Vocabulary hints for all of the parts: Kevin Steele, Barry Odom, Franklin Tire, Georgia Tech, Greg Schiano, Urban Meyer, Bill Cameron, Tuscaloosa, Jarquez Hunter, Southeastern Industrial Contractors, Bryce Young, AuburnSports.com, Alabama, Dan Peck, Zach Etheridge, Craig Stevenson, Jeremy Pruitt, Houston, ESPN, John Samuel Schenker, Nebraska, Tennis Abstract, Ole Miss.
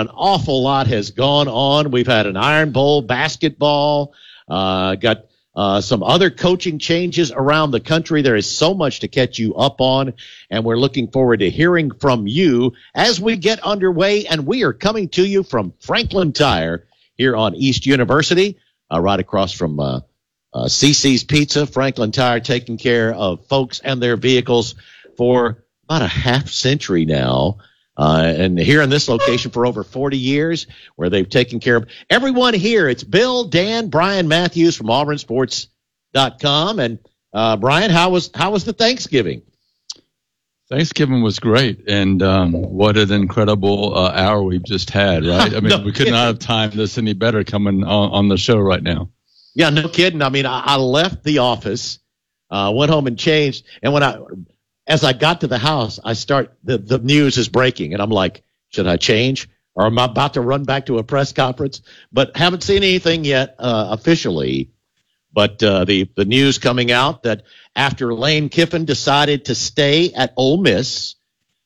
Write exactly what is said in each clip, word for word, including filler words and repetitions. an awful lot has gone on. We've had an Iron Bowl, basketball, uh, got uh, some other coaching changes around the country. There is so much to catch you up on, and we're looking forward to hearing from you as we get underway, and we are coming to you from Franklin Tire here on East University, uh, right across from uh, uh, C C's Pizza. Franklin Tire taking care of folks and their vehicles for about a half century now. Uh, and here in this location for over forty years, where they've taken care of everyone here. It's Bill, Dan, Brian Matthews from Auburn Sports dot com. And, uh, Brian, how was, how was the Thanksgiving? Thanksgiving was great. And, um, what an incredible uh, hour we've just had, right? I mean, no we could kidding. not have timed this any better coming on, on the show right now. Yeah, no kidding. I mean, I, I left the office, uh, went home and changed. And when I, As I got to the house, I start, the, the news is breaking, and I'm like, should I change? Or am I about to run back to a press conference? But haven't seen anything yet uh, officially. But uh, the, the news coming out that after Lane Kiffin decided to stay at Ole Miss,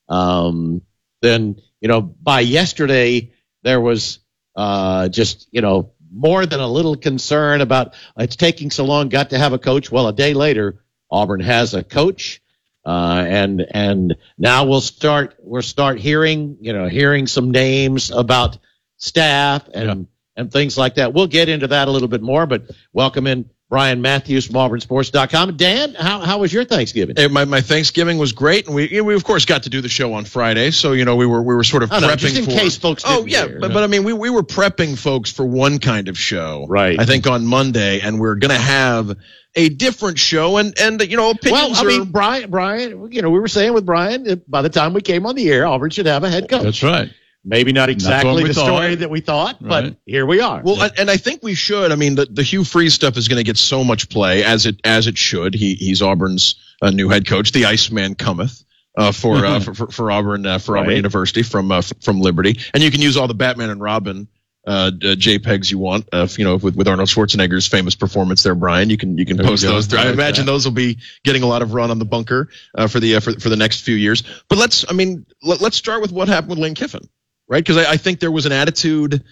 um, then, you know, by yesterday, there was uh, just, you know, more than a little concern about it's taking so long, got to have a coach. Well, a day later, Auburn has a coach. Uh, and, and now we'll start, we'll start hearing, you know, hearing some names about staff and, yeah. and things like that. We'll get into that a little bit more, but welcome in Brian Matthews from Auburn Sports dot com. Dan, how, how was your Thanksgiving? Hey, my, my Thanksgiving was great. And we, you know, we of course got to do the show on Friday. So, you know, we were, we were sort of prepping know, just in for, case folks. Oh yeah. Hear, but, no. but I mean, we, we were prepping folks for one kind of show, right? I think on Monday, and we're going to have a different show, and, and you know, opinions Well, I mean, are, Brian, Brian, you know, we were saying with Brian, that by the time we came on the air, Auburn should have a head coach. That's right. Maybe not exactly the thought. story that we thought, right. but here we are. Well, yeah. and I think we should. I mean, the, the Hugh Freeze stuff is going to get so much play, as it as it should. He He's Auburn's uh, new head coach. The Iceman cometh. Uh, for, uh, for for for Auburn uh, for right. Auburn University from uh, from Liberty, and you can use all the Batman and Robin Uh, uh, JPEGs you want, uh, you know, with, with Arnold Schwarzenegger's famous performance there, Brian. You can you can there post those through. I imagine those will be getting a lot of run on the bunker uh, for the uh, for for the next few years. But let's, I mean, let, let's start with what happened with Lane Kiffin, right? Because I, I think there was an attitude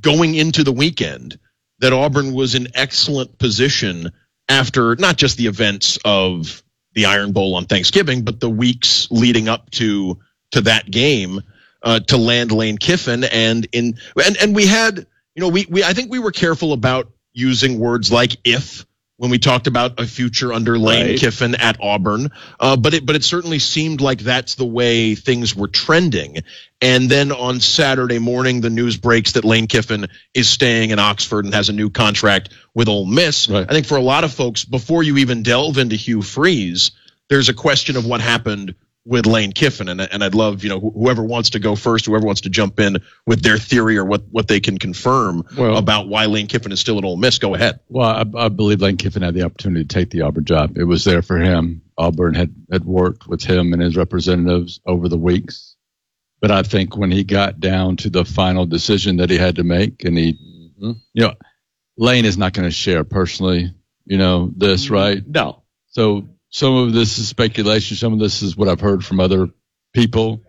going into the weekend that Auburn was in excellent position after not just the events of the Iron Bowl on Thanksgiving, but the weeks leading up to to that game. Uh, to land Lane Kiffin, and in and, and we had, you know, we, we I think we were careful about using words like if when we talked about a future under Lane right. Kiffin at Auburn, uh, but it but it certainly seemed like that's the way things were trending. And then on Saturday morning, the news breaks that Lane Kiffin is staying in Oxford and has a new contract with Ole Miss. Right. I think for a lot of folks, before you even delve into Hugh Freeze, there's a question of what happened with Lane Kiffin, and and I'd love, you know, whoever wants to go first, whoever wants to jump in with their theory or what, what they can confirm well, about why Lane Kiffin is still at Ole Miss. Go ahead. Well, I, I believe Lane Kiffin had the opportunity to take the Auburn job. It was there for him. Auburn had, had worked with him and his representatives over the weeks. But I think when he got down to the final decision that he had to make, and he, mm-hmm. you know, Lane is not going to share personally, you know, this, right? No. So some of this is speculation. Some of this is what I've heard from other people.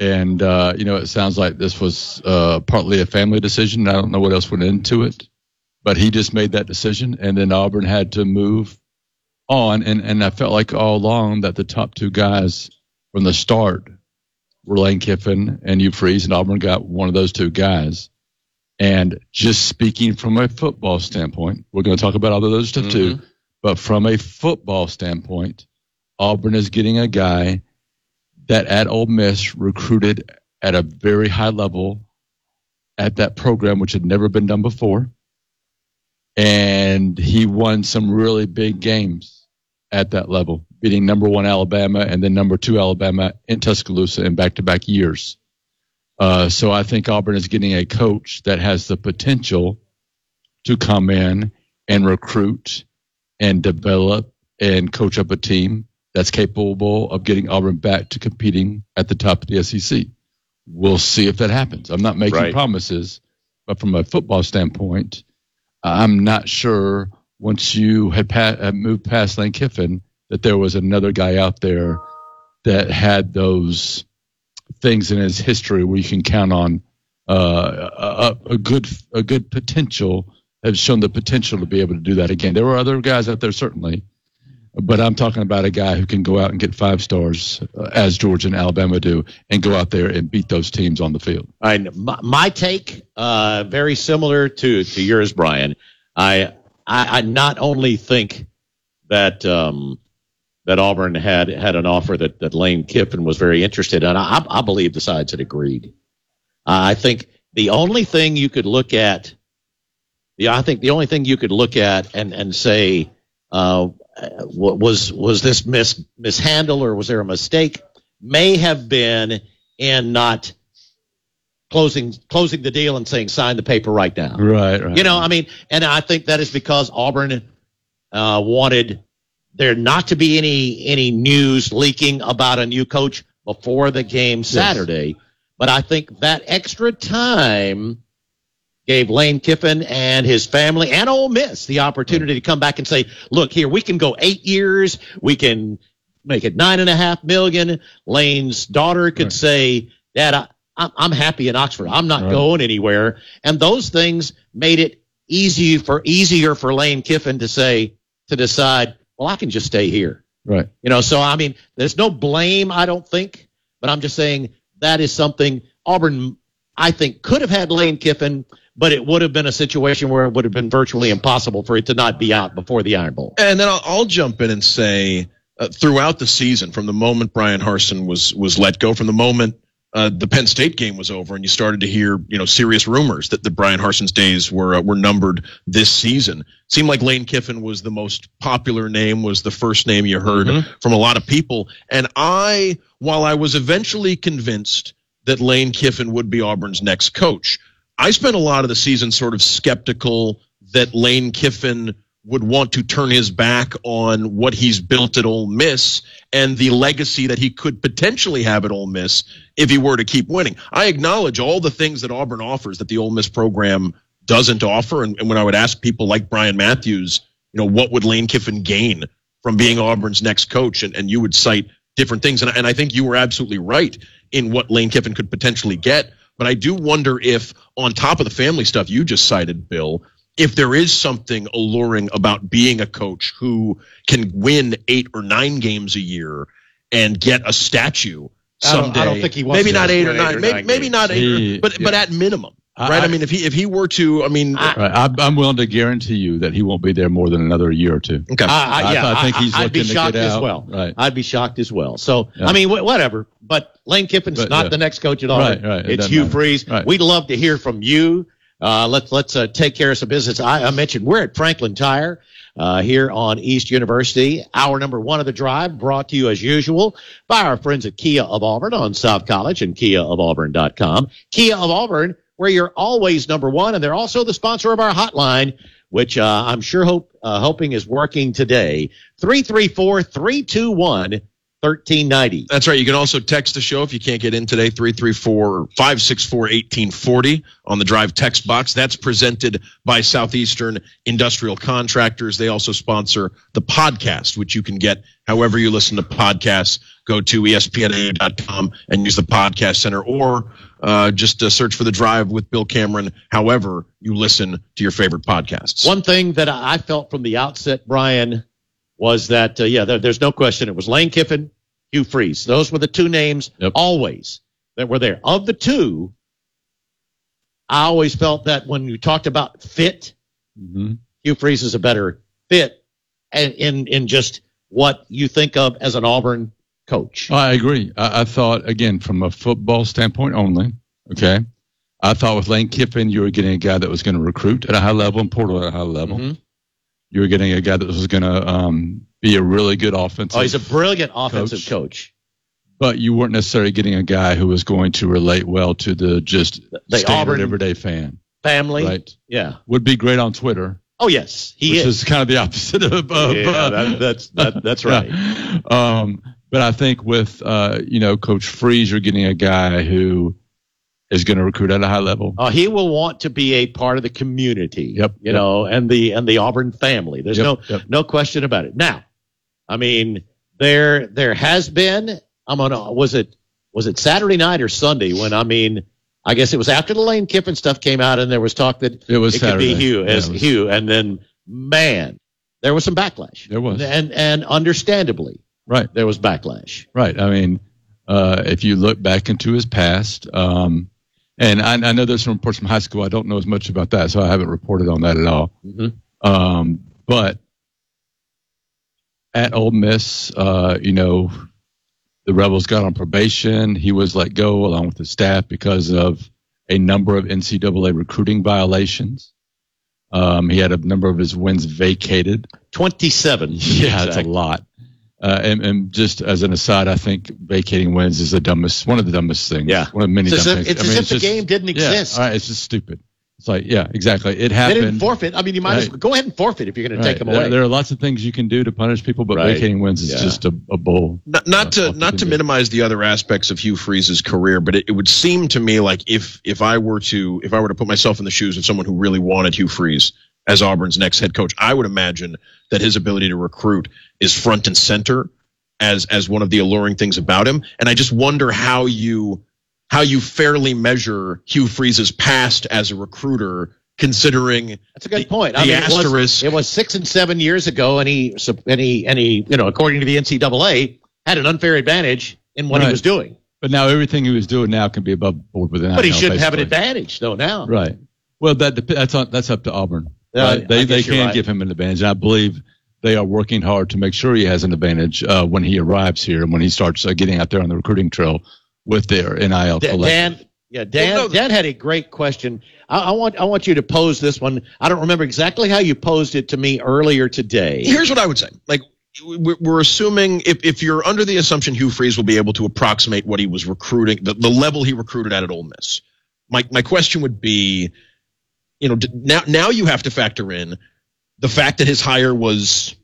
And, uh, you know, it sounds like this was uh, partly a family decision. I don't know what else went into it. But he just made that decision, and then Auburn had to move on. And, and I felt like all along that the top two guys from the start were Lane Kiffin and Hugh Freeze, and Auburn got one of those two guys. And just speaking from a football standpoint, we're going to talk about all of those stuff mm-hmm. too. But from a football standpoint, Auburn is getting a guy that at Ole Miss recruited at a very high level at that program, which had never been done before. And he won some really big games at that level, beating number one Alabama and then number two Alabama in Tuscaloosa in back-to-back years. Uh, so I think Auburn is getting a coach that has the potential to come in and recruit and develop and coach up a team that's capable of getting Auburn back to competing at the top of the S E C. We'll see if that happens. I'm not making right. promises, but from a football standpoint, I'm not sure once you had, pa- had moved past Lane Kiffin that there was another guy out there that had those things in his history where you can count on uh, a, a good a good potential, have shown the potential to be able to do that again. There were other guys out there, certainly, but I'm talking about a guy who can go out and get five stars, uh, as Georgia and Alabama do, and go out there and beat those teams on the field. All right, my, my take, uh, very similar to, to yours, Brian. I, I I not only think that um, that Auburn had, had an offer that, that Lane Kiffin was very interested in. I, I believe the sides had agreed. Uh, I think the only thing you could look at, yeah, I think the only thing you could look at and and say. Uh, was was this mis- mishandle or was there a mistake? May have been in not closing closing the deal and saying sign the paper right now. Right, right. You know, I mean, and I think that is because Auburn uh, wanted there not to be any any news leaking about a new coach before the game Saturday. Yes. But I think that extra time gave Lane Kiffin and his family and Ole Miss the opportunity to come back and say, look, here, we can go eight years. We can make it nine and a half million. Lane's daughter could right. say, Dad, I, I'm happy in Oxford. I'm not right. going anywhere. And those things made it easy for, easier for Lane Kiffin to say, to decide, well, I can just stay here. Right. You know, so, I mean, there's no blame, I don't think, but I'm just saying that is something Auburn, I think, could have had Lane Kiffin, but it would have been a situation where it would have been virtually impossible for it to not be out before the Iron Bowl. And then I'll, I'll jump in and say uh, throughout the season, from the moment Brian Harsin was was let go, from the moment uh, the Penn State game was over and you started to hear you know serious rumors that, that Brian Harsin's days were uh, were numbered this season, seemed like Lane Kiffin was the most popular name, was the first name you heard mm-hmm. from a lot of people. And I, while I was eventually convinced that Lane Kiffin would be Auburn's next coach, I spent a lot of the season sort of skeptical that Lane Kiffin would want to turn his back on what he's built at Ole Miss and the legacy that he could potentially have at Ole Miss if he were to keep winning. I acknowledge all the things that Auburn offers that the Ole Miss program doesn't offer. And, and when I would ask people like Brian Matthews, you know, what would Lane Kiffin gain from being Auburn's next coach? And, and you would cite different things. And, and I think you were absolutely right in what Lane Kiffin could potentially get. But I do wonder if, on top of the family stuff you just cited, Bill, if there is something alluring about being a coach who can win eight or nine games a year and get a statue someday. I don't, I don't think he wants maybe to not eight or nine, eight or maybe, nine maybe not eight, he, or, but yeah. but at minimum, right? I, I mean, if he if he were to, I mean, I, right, I'm willing to guarantee you that he won't be there more than another year or two. Okay, I, I, I, yeah, I think he's I, looking I'd be to shocked get out. As well. Right. I'd be shocked as well. So yeah. I mean, wh- whatever, but. Lane Kiffin's but, not yeah. the next coach at all. Right, right, it it's Hugh matter. Freeze. Right. We'd love to hear from you. Uh, let's let's uh, take care of some business. I, I mentioned we're at Franklin Tire uh, here on East University. Hour number one of the drive brought to you as usual by our friends at Kia of Auburn on South College and kia of auburn dot com. Kia of Auburn, where you're always number one, and they're also the sponsor of our hotline, which uh, I'm sure hope uh, hoping is working today. three three four, three two one thirteen ninety. That's right. You can also text the show if you can't get in today, three three four, five six four, one eight four zero on the Drive text box. That's presented by Southeastern Industrial Contractors. They also sponsor the podcast, which you can get however you listen to podcasts. Go to E S P N A U dot com and use the podcast center, or uh, just uh, search for The Drive with Bill Cameron, however you listen to your favorite podcasts. One thing that I felt from the outset, Brian, was that, uh, yeah, there, there's no question. It was Lane Kiffin, Hugh Freeze. Those were the two names yep. always that were there. Of the two, I always felt that when you talked about fit, mm-hmm. Hugh Freeze is a better fit in, in, in just what you think of as an Auburn coach. I agree. I, I thought, again, from a football standpoint only, okay, I thought with Lane Kiffin you were getting a guy that was going to recruit at a high level and portal at a high level. Mm-hmm. You were getting a guy that was going to um, be a really good offensive coach. Oh, he's a brilliant offensive coach. coach. But you weren't necessarily getting a guy who was going to relate well to the just the standard Auburn everyday fan. Family. Right. Yeah. Would be great on Twitter. Oh, yes. He which is. Which is kind of the opposite of. of yeah, uh, that, that's, that, that's right. Yeah. Um, but I think with, uh, you know, Coach Freeze, you're getting a guy who is going to recruit at a high level. Uh, he will want to be a part of the community, yep, you yep. know, and the and the Auburn family. There's yep, no yep. no question about it. Now, I mean, there there has been. I'm on. Was it was it Saturday night or Sunday when, I mean, I guess it was after the Lane Kiffin stuff came out and there was talk that it, was it could be Hugh as yeah, was... Hugh. And then, man, there was some backlash. There was. And, and understandably, right, there was backlash. Right. I mean, uh, if you look back into his past, um, and I, I know there's some reports from high school. I don't know as much about that, so I haven't reported on that at all. Mm-hmm. Um, but at Ole Miss, uh, you know, the Rebels got on probation. He was let go along with his staff because of a number of N C double A recruiting violations. Um, he had a number of his wins vacated. twenty-seven. Yeah, exactly. That's a lot. Uh, and, and just as an aside, I think vacating wins is the dumbest, one of the dumbest things. Yeah. One of many dumbest things. It's as if the game didn't exist. Yeah, all right, it's just stupid. It's like, yeah, exactly. It happened. They didn't forfeit. I mean, you might right. as well go ahead and forfeit if you're going right. to take them away. There, there are lots of things you can do to punish people, but right. vacating wins is yeah. just a, a bull. Not, not uh, to not to minimize the other aspects of Hugh Freeze's career, but it, it would seem to me like if if I were to if I were to put myself in the shoes of someone who really wanted Hugh Freeze as Auburn's next head coach, I would imagine that his ability to recruit is front and center as as one of the alluring things about him. And I just wonder how you how you fairly measure Hugh Freeze's past as a recruiter, considering that's a good the, point. I the mean, asterisk. It was, it was six and seven years ago, and he and he and he you know, according to the N C double A, had an unfair advantage in what right. he was doing. But now everything he was doing now can be above board with an. But he shouldn't basically have an advantage though now. Right. Well, that that's on, that's up to Auburn. Right? Uh, they they can right. give him an advantage. I believe they are working hard to make sure he has an advantage uh, when he arrives here and when he starts uh, getting out there on the recruiting trail with their N I L collective. Dan, yeah, Dan, well, no. Dan had a great question. I, I want I want you to pose this one. I don't remember exactly how you posed it to me earlier today. Here's what I would say. Like, we're assuming if, if you're under the assumption Hugh Freeze will be able to approximate what he was recruiting, the, the level he recruited at at Ole Miss. My my question would be, you know, now now you have to factor in the fact that his hire was,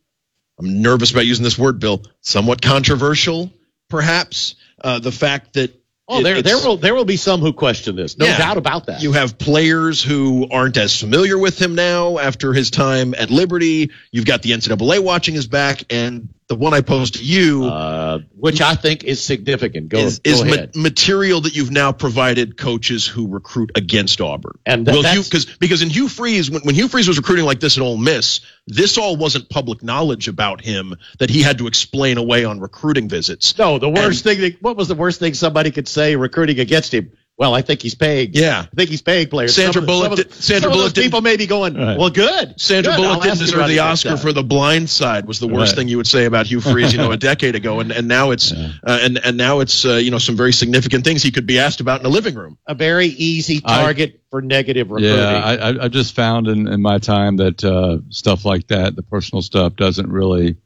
I'm nervous about using this word, Bill, somewhat controversial, perhaps. Uh, the fact that oh, it, there there will there will be some who question this, no yeah, doubt about that. You have players who aren't as familiar with him now after his time at Liberty. You've got the N C double A watching his back, and the one I posed to you, uh, which I think is significant, go, is, go is ahead. Ma- material that you've now provided coaches who recruit against Auburn. And th- well, because because in Hugh Freeze, when, when Hugh Freeze was recruiting like this at Ole Miss, this all wasn't public knowledge about him that he had to explain away on recruiting visits. No, the worst and, thing. That, what was the worst thing somebody could say recruiting against him? Well, I think he's paying. Yeah, I think he's paying players. Sandra some Bullock. Of, some did, Sandra some Bullock. People may be going, right. well, good. Sandra good. Bullock I'll didn't deserve the Oscar for The Blind Side. Was the worst right. thing you would say about Hugh Freeze, you know, a decade ago, and and now it's yeah. uh, and and now it's uh, you know, some very significant things he could be asked about in a living room. A very easy target I, for negative recruiting. Yeah, I I just found in, in my time that uh, stuff like that, the personal stuff, doesn't really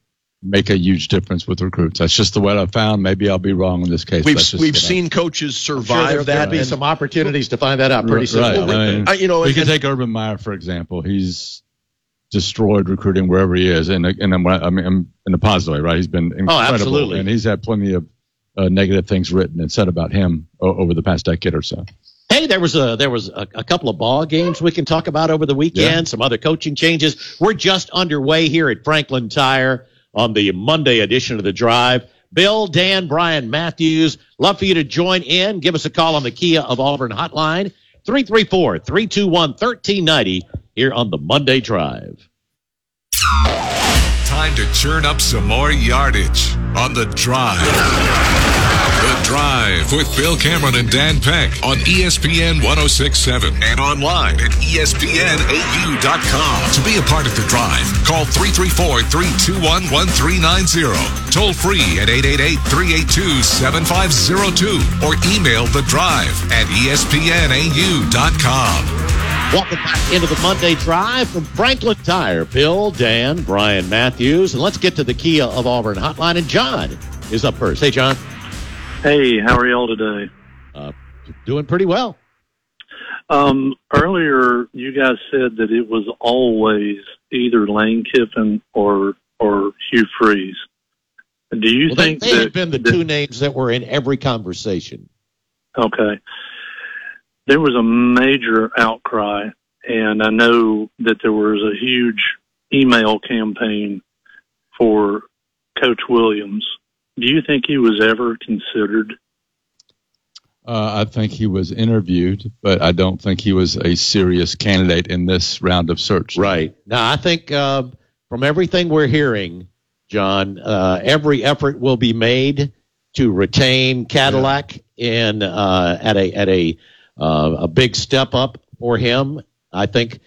make a huge difference with recruits. That's just the way I found. Maybe I'll be wrong in this case. We've we've seen out. coaches survive sure that. There'll be some opportunities to find that out pretty soon. Right. Well, I mean, I, you know, we and, can take Urban Meyer for example. He's destroyed recruiting wherever he is, and and I'm, I mean, in a positive way, right? He's been incredible, oh, absolutely. And he's had plenty of uh, negative things written and said about him o- over the past decade or so. Hey, there was a there was a, a couple of ball games we can talk about over the weekend. Yeah. Some other coaching changes. We're just underway here at Franklin Tire on the Monday edition of The Drive. Bill, Dan, Brian, Matthews, love for you to join in. Give us a call on the Kia of Auburn hotline, three three four, three two one, one three nine zero, here on the Monday Drive. Time to churn up some more yardage on The Drive. The Drive with Bill Cameron and Dan Peck on E S P N ten sixty-seven and online at E S P N A U dot com. To be a part of The Drive, call three three four, three two one, one three nine zero. Toll free at eight eight eight, three eight two, seven five zero two or email The Drive at E S P N A U dot com. Welcome back into the Monday Drive from Franklin Tire. Bill, Dan, Brian, Matthews. And let's get to the Kia of Auburn hotline. And John is up first. Hey, John. Hey, how are you all today? Uh, doing pretty well. Um, earlier, you guys said that it was always either Lane Kiffin or or Hugh Freeze. Do you well, think they, that... they have been the that, two names that were in every conversation. Okay. There was a major outcry, and I know that there was a huge email campaign for Coach Williams. Do you think he was ever considered? Uh, I think he was interviewed, but I don't think he was a serious candidate in this round of search. Right. Now, I think uh, from everything we're hearing, John, uh, every effort will be made to retain Cadillac yeah. in uh, at a at a uh, a big step up for him. I think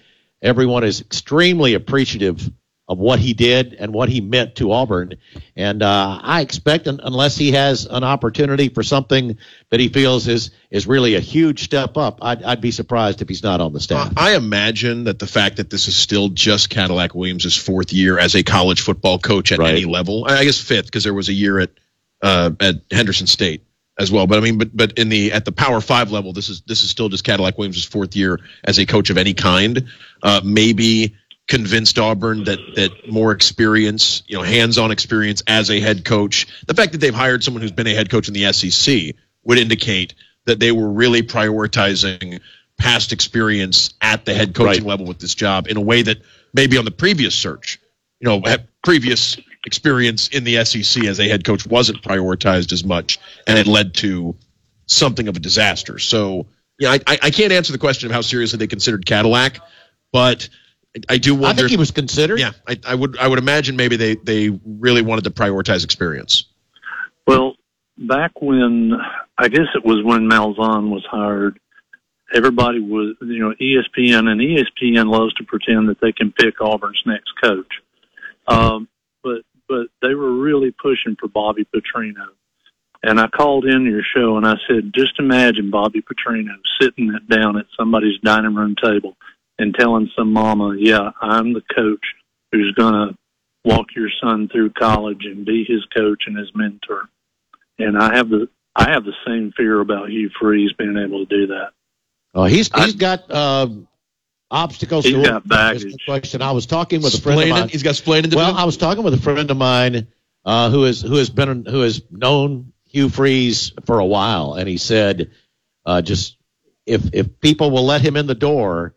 everyone is extremely appreciative of what he did and what he meant to Auburn. And uh, I expect, un- unless he has an opportunity for something that he feels is is really a huge step up, I'd, I'd be surprised if he's not on the staff. I imagine that the fact that this is still just Cadillac Williams' fourth year as a college football coach at right. any level, I guess fifth, because there was a year at uh, at Henderson State as well. But I mean, but but in the at the Power Five level, this is this is still just Cadillac Williams' fourth year as a coach of any kind. Uh, maybe. Convinced Auburn that that more experience, you know, hands-on experience as a head coach, the fact that they've hired someone who's been a head coach in the S E C would indicate that they were really prioritizing past experience at the head coaching right. level with this job in a way that maybe on the previous search, you know, previous experience in the S E C as a head coach wasn't prioritized as much, and it led to something of a disaster. So, yeah, I, I can't answer the question of how seriously they considered Cadillac, but I do wonder. I think he was considered. Yeah, I, I would. I would imagine maybe they, they really wanted to prioritize experience. Well, back when I guess it was when Malzahn was hired, everybody was you know E S P N and E S P N loves to pretend that they can pick Auburn's next coach, um, but but they were really pushing for Bobby Petrino, and I called in your show and I said, just imagine Bobby Petrino sitting down at somebody's dining room table and telling some mama, yeah, I'm the coach who's going to walk your son through college and be his coach and his mentor. And I have the I have the same fear about Hugh Freeze being able to do that. Oh, he's he's I, got uh, obstacles. He's to got baggage. Question. I was talking with a friend of mine. He's got splaining. Well, I was talking with a friend of mine uh, who is who has been who has known Hugh Freeze for a while, and he said, uh, just if if people will let him in the door.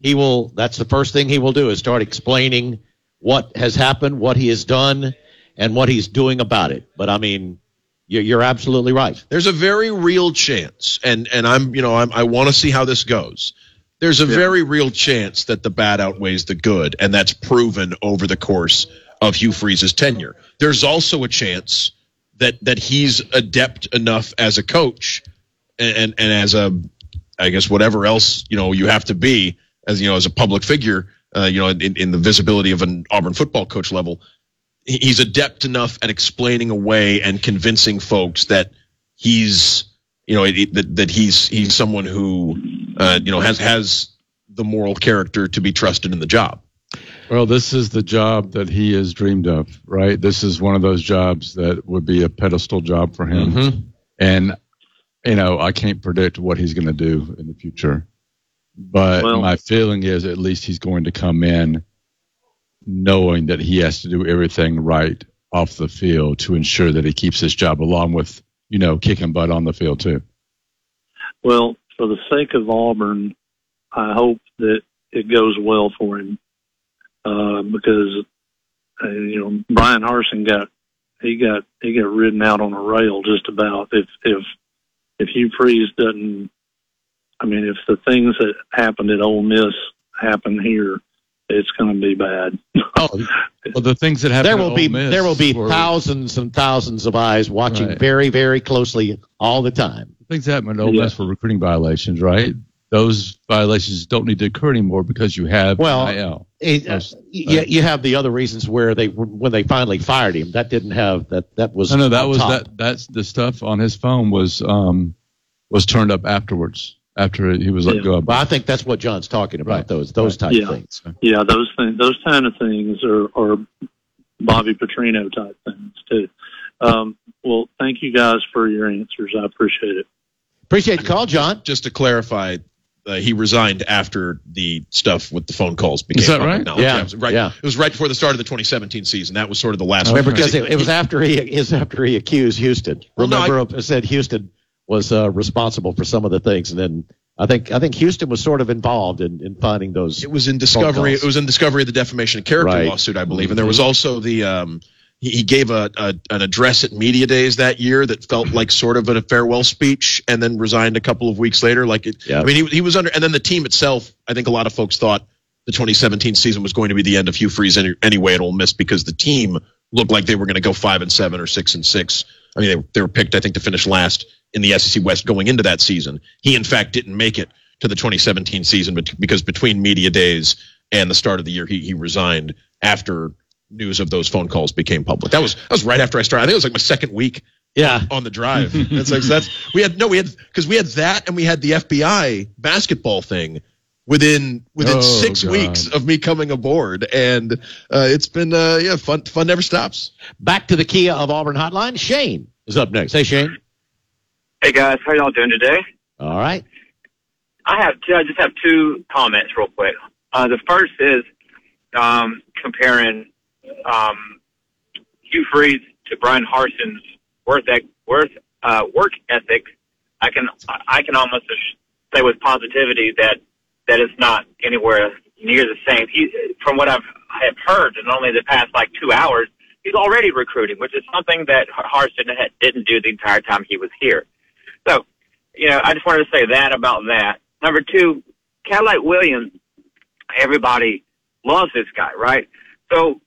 He will. That's the first thing he will do is start explaining what has happened, what he has done, and what he's doing about it. But I mean, you're, you're absolutely right. There's a very real chance, and and I'm you know I'm, I want to see how this goes. There's a yeah. very real chance that the bad outweighs the good, and that's proven over the course of Hugh Freeze's tenure. There's also a chance that that he's adept enough as a coach, and and, and as a, I guess whatever else you know you have to be. As you know, as a public figure, uh, you know, in, in the visibility of an Auburn football coach level, he's adept enough at explaining away and convincing folks that he's, you know, it, that, that he's he's someone who, uh, you know, has has the moral character to be trusted in the job. Well, this is the job that he has dreamed of, right? This is one of those jobs that would be a pedestal job for him, mm-hmm. and you know, I can't predict what he's going to do in the future. But well, my feeling is at least he's going to come in knowing that he has to do everything right off the field to ensure that he keeps his job, along with, you know, kicking butt on the field too. Well, for the sake of Auburn, I hope that it goes well for him uh, because, uh, you know, Brian Harsin got he got he got ridden out on a rail just about if if if Hugh Freeze doesn't. I mean, if the things that happened at Ole Miss happen here, it's going to be bad. oh, well, the things that happen there will at Ole be Miss there will be were, thousands and thousands of eyes watching right. very, very closely all the time. Things happen at Ole yeah. Miss for recruiting violations, right? Those violations don't need to occur anymore because you have well, N I L. It, uh, you, you have the other reasons where they when they finally fired him. That didn't have that. That was no, no. That was top. that. That's the stuff on his phone was um was turned up afterwards. After he was let yeah. go, but I think that's what John's talking about. Right. Those those type yeah. of things. Yeah, those things, those kind of things are, are Bobby Petrino type things too. Um, well, thank you guys for your answers. I appreciate it. Appreciate the call, John. Just to clarify, uh, he resigned after the stuff with the phone calls became. Is that right? Yeah. yeah, it was right. Yeah. It was right before the start of the twenty seventeen season. That was sort of the last. Remember, because it, it was after he is after he accused Houston. Well, Remember, no, I, I said Houston. was uh, responsible for some of the things, and then I think I think Houston was sort of involved in, in finding those. It was in discovery. It was in discovery of the defamation of character right. lawsuit, I believe, and there was also the um, he gave a, a an address at media days that year that felt like sort of a farewell speech, and then resigned a couple of weeks later. Like, it, yeah. I mean, he he was under, and then the team itself. I think a lot of folks thought the twenty seventeen season was going to be the end of Hugh Freeze any, anyway at Ole Miss, because the team looked like they were going to go five and seven or six and six. I mean, they, they were picked, I think, to finish last in the S E C West going into that season. He, in fact, didn't make it to the twenty seventeen season, but because between media days and the start of the year, he he resigned after news of those phone calls became public. That was that was right after I started. I think it was like my second week. Yeah. on, on the drive. That's like that's we had no we had because we had that and we had the F B I basketball thing within within oh, six God. weeks of me coming aboard, and uh, it's been uh, yeah fun. Fun never stops. Back to the Kia of Auburn hotline. Shane is up next. Hey, Shane. Hey guys, how y'all doing today? All right. I have two, I just have two comments real quick. Uh, the first is um, comparing um, Hugh Freeze to Brian Harsin's worth worth uh, work ethic. I can I can almost say with positivity that that it's not anywhere near the same. He, from what I've have heard, in only the past like two hours, he's already recruiting, which is something that Harsin had, didn't do the entire time he was here. So, you know, I just wanted to say that about that. Number two, Cadillac Williams, everybody loves this guy, right? So,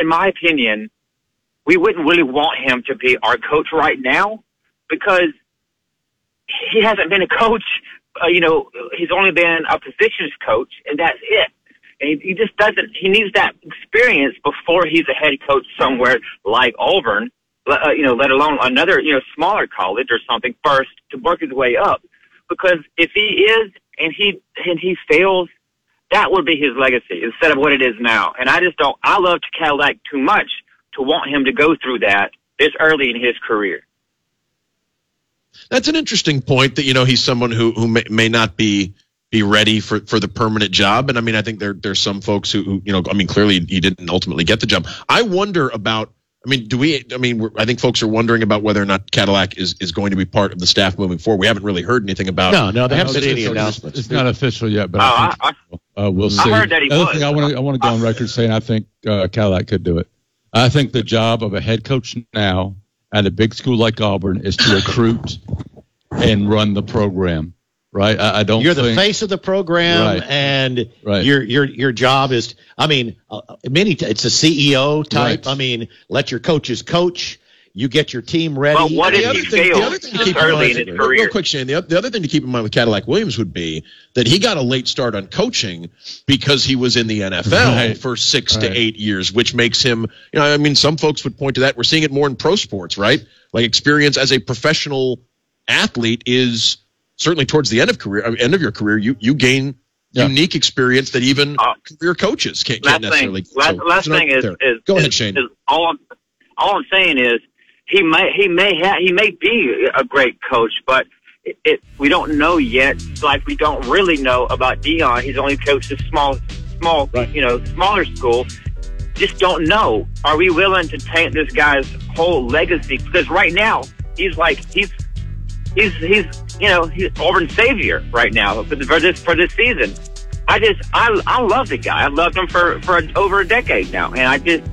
in my opinion, we wouldn't really want him to be our coach right now, because he hasn't been a coach. Uh, you know, he's only been a positions coach, and that's it. And he, he just doesn't – he needs that experience before he's a head coach somewhere like Auburn. Uh, you know, let alone another, you know, smaller college or something first to work his way up. Because if he is and he and he fails, that would be his legacy instead of what it is now. And I just don't, I love Cadillac too much to want him to go through that this early in his career. That's an interesting point that, you know, he's someone who, who may, may not be, be ready for, for the permanent job. And I mean, I think there, there's some folks who, who, you know, I mean, clearly he didn't ultimately get the job. I wonder about, I mean, do we? I mean, we're, I think folks are wondering about whether or not Cadillac is, is going to be part of the staff moving forward. We haven't really heard anything about. No, no, they haven't made any announcements. It's not official yet, but oh, I think I, uh, we'll I see. I heard that he Another was. Thing I want to I want to go on record saying I think uh, Cadillac could do it. I think the job of a head coach now at a big school like Auburn is to recruit and run the program. Right? I, I don't. You're think, the face of the program, right, and right. your your your job is. I mean, uh, many. T- it's a C E O type. Right. I mean, let your coaches coach. You get your team ready. Well, what if he fails early in his career? Real quick, Shane. The, the other thing to keep in mind with Cadillac Williams would be that he got a late start on coaching because he was in the N F L right. for six right. to eight years, which makes him. You know, I mean, some folks would point to that. We're seeing it more in pro sports, right? Like experience as a professional athlete is. Certainly, towards the end of career, I mean, end of your career, you you gain yeah. unique experience that even uh, career coaches can't, can't necessarily. Thing, last so, last thing is, is go ahead, is, Shane. Is all I'm, all I'm saying is he may he may ha- he may be a great coach, but it, it we don't know yet. Like we don't really know about Deion. He's only coached a small small right. you know smaller school. Just don't know. Are we willing to taint this guy's whole legacy? Because right now he's like he's. He's, he's, you know, he's Auburn's savior right now for this for this season. I just, I, I love the guy. I loved him for for over a decade now, and I just,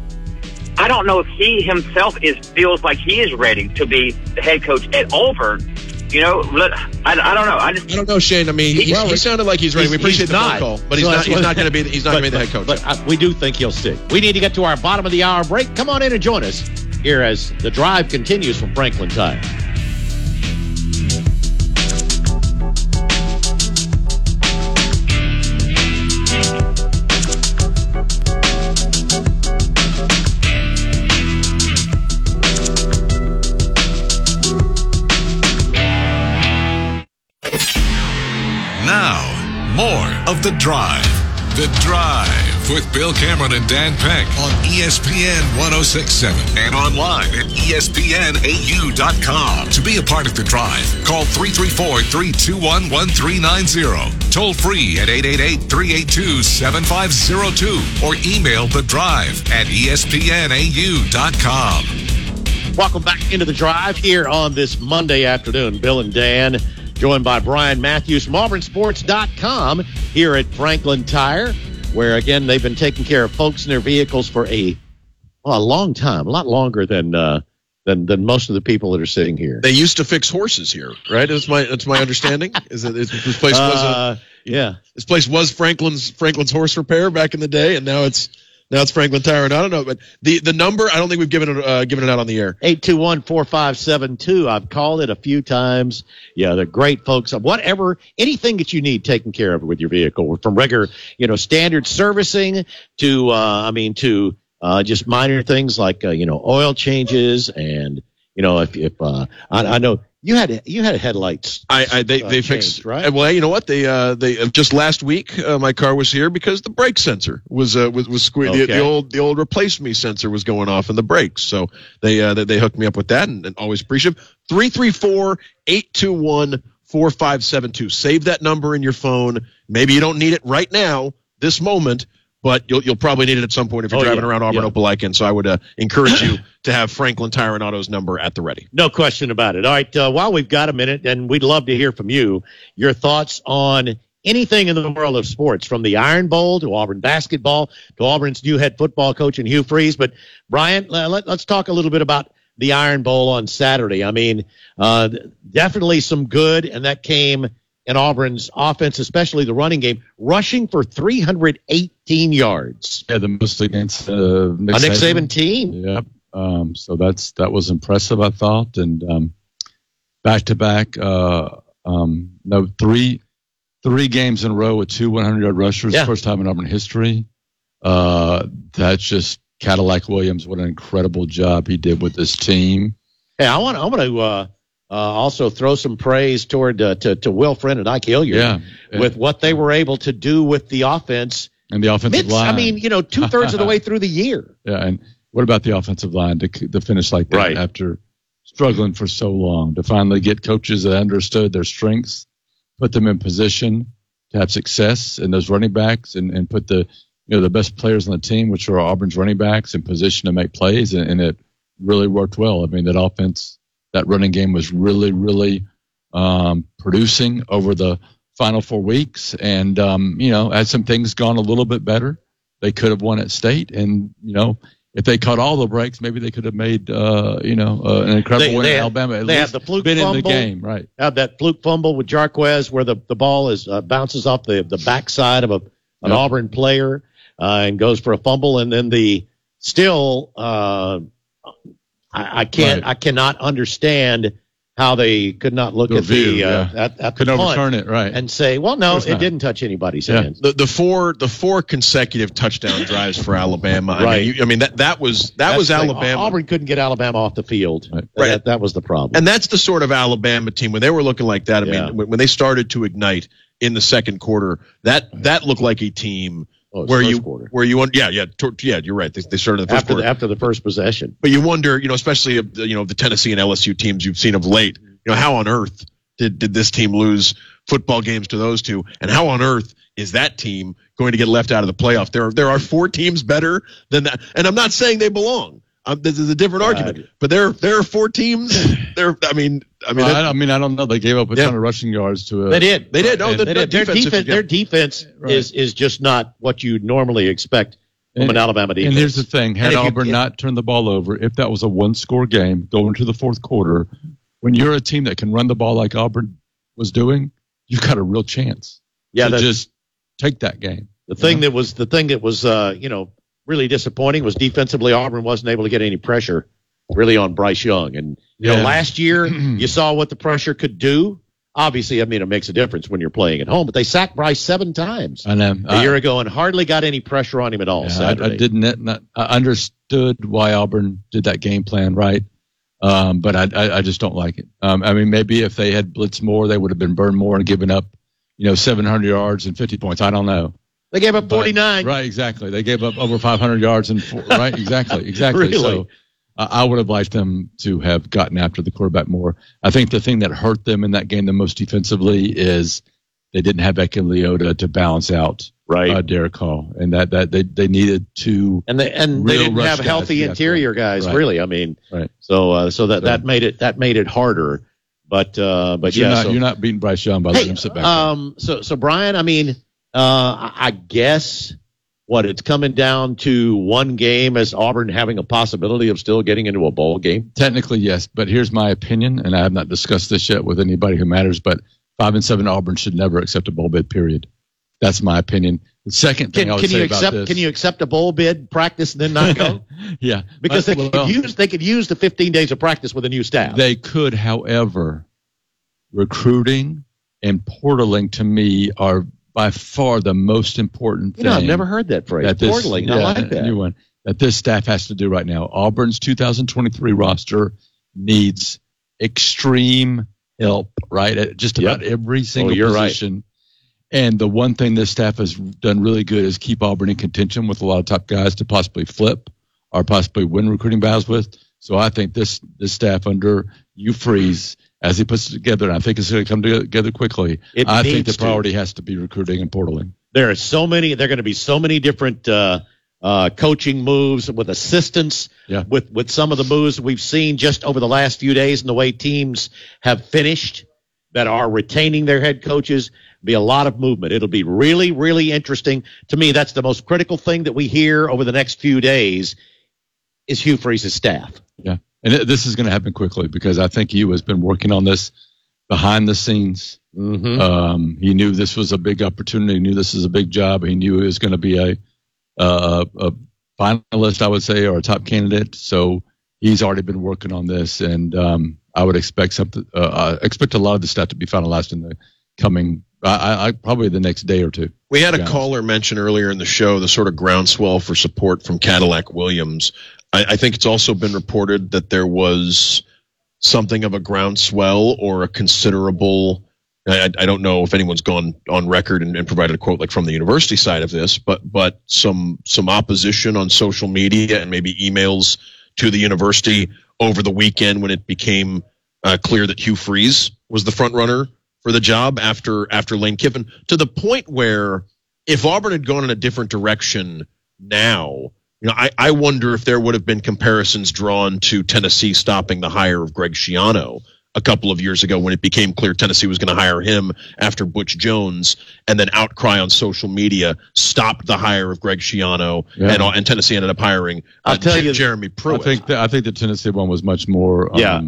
I don't know if he himself is feels like he is ready to be the head coach at Auburn. You know, I, I don't know. I just, I don't know, Shane. I mean, he, he sounded like he's ready. We appreciate the phone call, but he's not. He's not going to be. He's not going to be the head coach. But I, we do think he'll stick. We need to get to our bottom of the hour break. Come on in and join us here as the drive continues from Franklin Tire. Of The Drive. The Drive with Bill Cameron and Dan Peck on E S P N ten sixty-seven and online at E S P N A U dot com. To be a part of The Drive, call three three four, three two one, one three nine zero. Toll free at eight eight eight, three eight two, seven five zero two or email The Drive at E S P N A U dot com. Welcome back into The Drive here on this Monday afternoon. Bill and Dan joined by Brian Matthews from Auburn Sports dot com here at Franklin Tire, where, again, they've been taking care of folks in their vehicles for a well, a long time, a lot longer than uh, than than most of the people that are sitting here. They used to fix horses here, right? That's my that's my understanding. Is that this place was uh, a, yeah, this place was Franklin's Franklin's horse repair back in the day, and now it's now it's Franklin Tire. And I don't know, but the, the number I don't think we've given it uh, given it out on the air. eight two one, four five seven two. I've called it a few times. Yeah, they're great folks. Whatever, anything that you need taken care of with your vehicle, from regular, you know, standard servicing to uh, I mean to Uh, just minor things like, uh, you know, oil changes and, you know, if, if uh, I, I know you had you had headlights. I, I they, uh, they fixed, changed, right? Well, you know what? They uh, they uh, just last week uh, my car was here because the brake sensor was uh, was was sque- okay. the, the old the old replace me sensor was going off in the brakes. So they uh, they, they hooked me up with that, and, and always appreciative. three three four, eight two one, four five seven two. Save that number in your phone. Maybe you don't need it right now, this moment, but you'll you'll probably need it at some point if you're oh, driving yeah. around Auburn yeah. Opelika, so I would uh, encourage you to have Franklin Tire and Auto's number at the ready. No question about it. All right, uh, while we've got a minute, and we'd love to hear from you, your thoughts on anything in the world of sports, from the Iron Bowl to Auburn basketball to Auburn's new head football coach and Hugh Freeze. But, Brian, let, let's talk a little bit about the Iron Bowl on Saturday. I mean, uh, definitely some good, and that came – and Auburn's offense, especially the running game, rushing for three hundred eighteen yards. Yeah, the most against uh, Nick, Nick Saban team. Yeah, um, so that's that was impressive, I thought. And um, back-to-back, uh, um, no, three three games in a row with two one hundred-yard rushers, yeah. First time in Auburn history. Uh, that's just Cadillac Williams. What an incredible job he did with this team. Hey, I want I want to uh, – Uh, also throw some praise toward uh, to, to Will Friend and Ike Hilliard yeah, yeah. with what they were able to do with the offense. And the offensive midst, line. I mean, you know, two-thirds of the way through the year. Yeah, and what about the offensive line to, to finish like that right. after struggling for so long, to finally get coaches that understood their strengths, put them in position to have success, and those running backs, and, and put the you know the best players on the team, which are Auburn's running backs, in position to make plays, and, and it really worked well. I mean, that offense – that running game was really, really um, producing over the final four weeks. And, um, you know, had some things gone a little bit better, they could have won at state. And, you know, if they caught all the breaks, maybe they could have made, uh, you know, uh, an incredible they, win they in had, Alabama. At they least have the fluke been fumble, in the game, right? Have that fluke fumble with Jarquez where the, the ball is uh, bounces off the, the backside of a, an yep. Auburn player uh, and goes for a fumble. And then the still uh, – I, I can't. Right. I cannot understand how they could not look the at view, the uh, yeah. at, at the punt overturn it, right. and say, "Well, no, it not. didn't touch anybody's yeah. hands." The, the four the four consecutive touchdown drives for Alabama. right. I mean, you, I mean that that was that that's was Alabama. Like, Auburn couldn't get Alabama off the field. Right. That, right. that was the problem. And that's the sort of Alabama team when they were looking like that. I yeah. mean, when, when they started to ignite in the second quarter, that right. that looked like a team. Oh, where you quarter. where you yeah yeah yeah you're right they, they started the first after the, after the first possession, but you wonder, you know, especially you know the Tennessee and L S U teams you've seen of late, you know, how on earth did did this team lose football games to those two, and how on earth is that team going to get left out of the playoff? There are, there are four teams better than that, and I'm not saying they belong. Um, this is a different God. argument, but there there are four teams. There, I mean, I mean, well, that, I mean, I don't know. They gave up a yeah. ton of rushing yards to. A, they did, they did. No, the, they did. Their defense, defense, their defense right. is is just not what you normally expect from and, an Alabama defense. And here's the thing: had Auburn you, not turned the ball over, if that was a one-score game going to the fourth quarter, when you're a team that can run the ball like Auburn was doing, you've got a real chance. Yeah, to just take that game. The thing know? that was the thing that was, uh, you know. really disappointing was defensively Auburn wasn't able to get any pressure really on Bryce Young. And you yeah. know, last year you saw what the pressure could do. Obviously, I mean, it makes a difference when you're playing at home, but they sacked Bryce seven times I know. a I, year ago and hardly got any pressure on him at all. Yeah, I, I didn't not, I understood why Auburn did that game plan right, um, but I, I, I just don't like it. Um, I mean, maybe if they had blitzed more, they would have been burned more and given up, you know, seven hundred yards and fifty points. I don't know. They gave up forty-nine. But, right, exactly. They gave up over five hundred yards. and four, Right, exactly. Exactly. Really? So uh, I would have liked them to have gotten after the quarterback more. I think the thing that hurt them in that game the most defensively is they didn't have Ekin Leota to balance out right. uh, Derek Hall. And that, that they, they needed two And they, and they didn't have healthy interior guys, right. really. I mean, right. so uh, so that, so, that made it that made it harder. But, uh, but, but you're yeah. Not, so, you're not beating Bryce Young by hey, letting him sit back. Um, so, so, Brian, I mean – Uh, I guess what, it's coming down to one game as Auburn having a possibility of still getting into a bowl game? Technically, yes. But here's my opinion, and I have not discussed this yet with anybody who matters, but five and seven Auburn should never accept a bowl bid, period. That's my opinion. The second thing can, I would can say you about accept, this. Can you accept a bowl bid, practice, and then not go? Yeah. Because they, well, could use, they could use the fifteen days of practice with a new staff. They could, however, recruiting and portaling to me are by far the most important thing. You know, I've never heard that phrase. That this, portaling, yeah, I like that. New one, that this staff has to do right now. Auburn's two thousand twenty-three roster needs extreme help, right, at just about yep. every single oh, you're position. Right. And the one thing this staff has done really good is keep Auburn in contention with a lot of top guys to possibly flip or possibly win recruiting battles with. So I think this this staff under Hugh Freeze, as he puts it together, and I think it's going to come together quickly, it I think the priority to. has to be recruiting and portaling. There are so many. There are going to be so many different uh, uh, coaching moves with assistants, yeah. with, with some of the moves we've seen just over the last few days and the way teams have finished that are retaining their head coaches. Be a lot of movement. It'll be really, really interesting. To me, that's the most critical thing that we hear over the next few days is Hugh Freeze's staff. Yeah, and it, this is going to happen quickly because I think Hugh has been working on this behind the scenes. Mm-hmm. Um, he knew this was a big opportunity. He knew this is a big job. He knew it was going to be a, a, a finalist, I would say, or a top candidate. So he's already been working on this, and um, I would expect something. Uh, I expect a lot of the staff to be finalized in the coming I, I probably the next day or two. We had a caller mention earlier in the show the sort of groundswell for support from Cadillac Williams. I, I think it's also been reported that there was something of a groundswell or a considerable. I, I don't know if anyone's gone on record and, and provided a quote like from the university side of this, but but some some opposition on social media and maybe emails to the university over the weekend when it became uh, clear that Hugh Freeze was the front runner for the job after after Lane Kiffin, to the point where if Auburn had gone in a different direction now, you know, I, I wonder if there would have been comparisons drawn to Tennessee stopping the hire of Greg Schiano a couple of years ago when it became clear Tennessee was going to hire him after Butch Jones, and then outcry on social media stopped the hire of Greg Schiano, yeah. and and Tennessee ended up hiring uh, I'll tell J- you, Jeremy Pruitt. I think, the, I think the Tennessee one was much more... Um, yeah.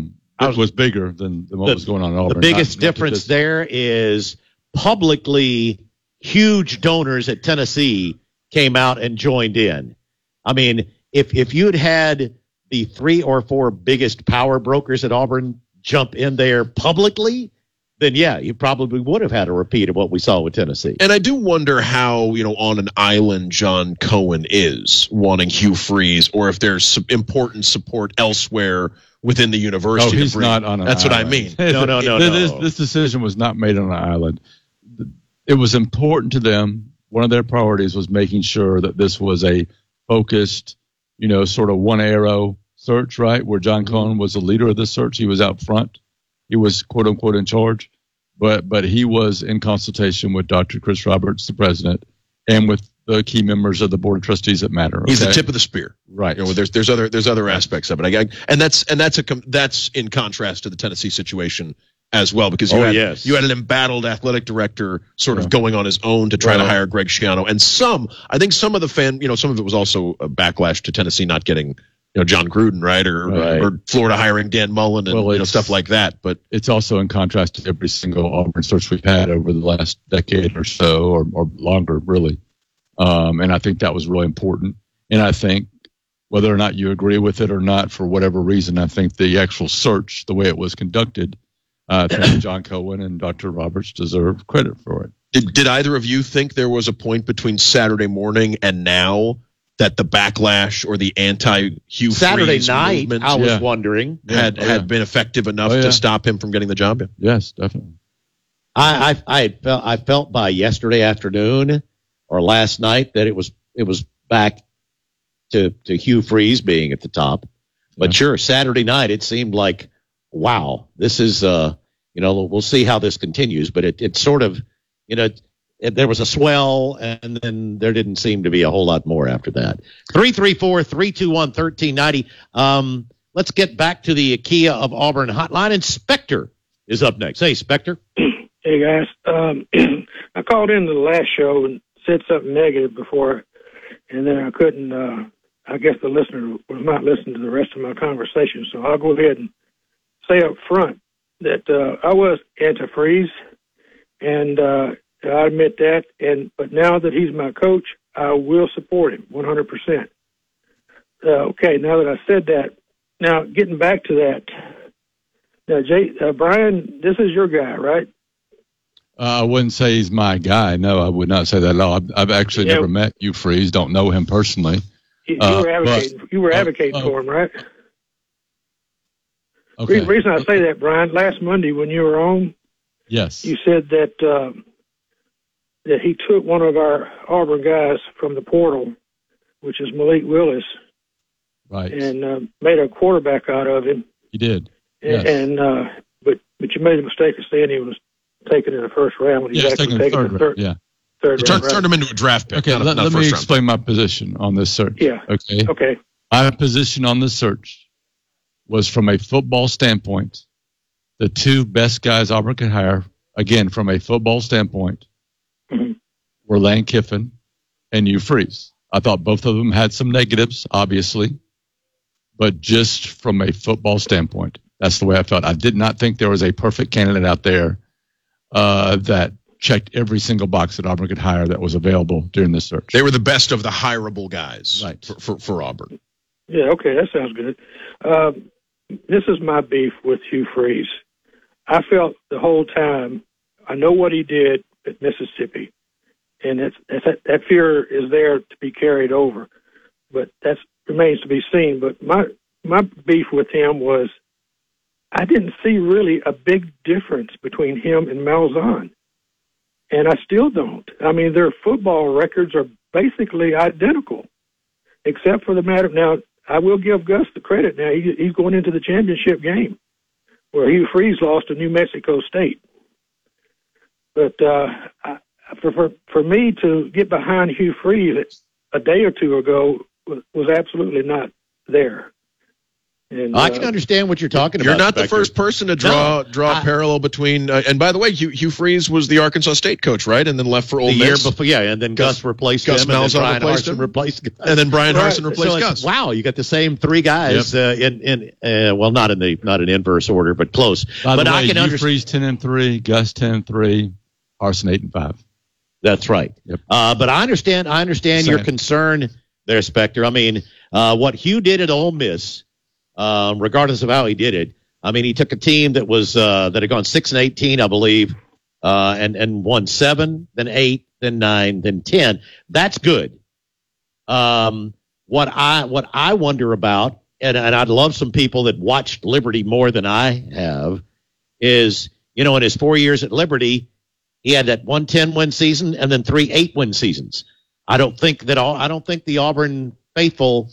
It was, was bigger than, than what the, was going on in Auburn. The biggest not, difference not there is publicly huge donors at Tennessee came out and joined in. I mean, if if you'd had the three or four biggest power brokers at Auburn jump in there publicly, then, yeah, you probably would have had a repeat of what we saw with Tennessee. And I do wonder how, you know, on an island John Cohen is wanting Hugh Freeze, or if there's some important support elsewhere within the university. Oh, he's not on an That's island. What I mean. No, no, no, no. This, this decision was not made on an island. It was important to them. One of their priorities was making sure that this was a focused, you know, sort of one arrow search, right, where John Cohen was the leader of the search. He was out front. He was, quote, unquote, in charge. But but he was in consultation with Doctor Chris Roberts, the president, and with the key members of the board of trustees that matter. Okay? He's the tip of the spear, right? You know, there's there's other there's other aspects of it, I, I, and that's and that's a that's in contrast to the Tennessee situation as well, because you oh, had yes. you had an embattled athletic director sort yeah. of going on his own to try right. to hire Greg Schiano, and some I think some of the fan you know some of it was also a backlash to Tennessee not getting. You know, John Gruden, right? Or, right. or Florida hiring Dan Mullen and well, you know, stuff like that. But it's also in contrast to every single Auburn search we've had over the last decade or so, or, or longer, really. Um, and I think that was really important. And I think whether or not you agree with it or not, for whatever reason, I think the actual search, the way it was conducted, uh, I think John Cohen and Doctor Roberts deserve credit for it. Did, did either of you think there was a point between Saturday morning and now that the backlash or the anti-Hugh Saturday Freeze night, movement I was yeah. wondering, had, oh, yeah. had been effective enough oh, yeah. to stop him from getting the job? Yes, definitely. I I, I, felt, I felt by yesterday afternoon or last night that it was it was back to, to Hugh Freeze being at the top. But yeah. sure, Saturday night it seemed like, wow, this is, uh, you know, we'll see how this continues. But it, it sort of, you know, there was a swell, and then there didn't seem to be a whole lot more after that. three three four, three two one, one three nine zero. Um, let's get back to the Kia of Auburn hotline. And Spector is up next. Hey, Spector. Hey, guys. Um, I called in to the last show and said something negative before and then I couldn't, uh, I guess the listener was not listening to the rest of my conversation, so I'll go ahead and say up front that uh, I was anti-Freeze, and uh, I admit that, and but now that he's my coach, I will support him one hundred percent. Uh, okay, now that I said that, now getting back to that, now, Jay, uh, Brian, this is your guy, right? Uh, I wouldn't say he's my guy. No, I would not say that at all. I've, I've actually yeah. never met Hugh Freeze. Don't know him personally. You, you uh, were advocating, but, you were advocating uh, for him, right? Okay. The reason I say that, Brian, last Monday when you were on, yes, you said that uh, that he took one of our Auburn guys from the portal, which is Malik Willis, right, and uh, made a quarterback out of him. He did. Yes. And uh, but but you made a mistake of saying he was taken in the first round. When he's yeah, actually taken, taken in the third. Yeah. Third he round, turned, right? turned him into a draft pick. Okay, let, let me explain round. my position on this search. Yeah. Okay. Okay. My position on this search was, from a football standpoint, the two best guys Auburn could hire, again, from a football standpoint, mm-hmm. were Lane Kiffin and Hugh Freeze. I thought both of them had some negatives, obviously, but just from a football standpoint, that's the way I felt. I did not think there was a perfect candidate out there uh, that checked every single box that Auburn could hire that was available during the search. They were the best of the hireable guys, right, for, for, for Auburn. Yeah, okay, that sounds good. Uh, this is my beef with Hugh Freeze. I felt the whole time, I know what he did at Mississippi, and it's, it's, that fear is there to be carried over, but that remains to be seen. But my my beef with him was I didn't see really a big difference between him and Malzahn, and I still don't. I mean, their football records are basically identical, except for the matter. Now, I will give Gus the credit now. He, he's going into the championship game where Hugh Freeze lost to New Mexico State. But uh, I, for, for for me to get behind Hugh Freeze a day or two ago was, was absolutely not there. And, uh, I can understand what you're talking you're about. You're not the first there. person to draw no, draw I, a parallel between. Uh, and by the way, Hugh, Hugh Freeze was the Arkansas State coach, right? And then left for Ole Miss. The year before, yeah, and then Gus, Gus replaced Gus him. Gus Malzahn replaced Harsin him. Replaced, and then Brian right. Harsin replaced so Gus. Wow, you got the same three guys yep. uh, in in uh, well, not in the not in inverse order, but close. By but the way, I can Hugh understand. Freeze ten and three, Gus ten and three, Harsin eight and five. That's right. Yep. Uh, but I understand. I understand same. your concern there, Spector. I mean, uh, what Hugh did at Ole Miss. Um, regardless of how he did it, I mean, he took a team that was uh, that had gone six and eighteen, I believe, uh, and and won seven, then eight, then nine, then ten. That's good. Um, what I what I wonder about, and and I'd love some people that watched Liberty more than I have, is you know in his four years at Liberty, he had that one ten win season and then three eight win seasons. I don't think that all. I don't think the Auburn faithful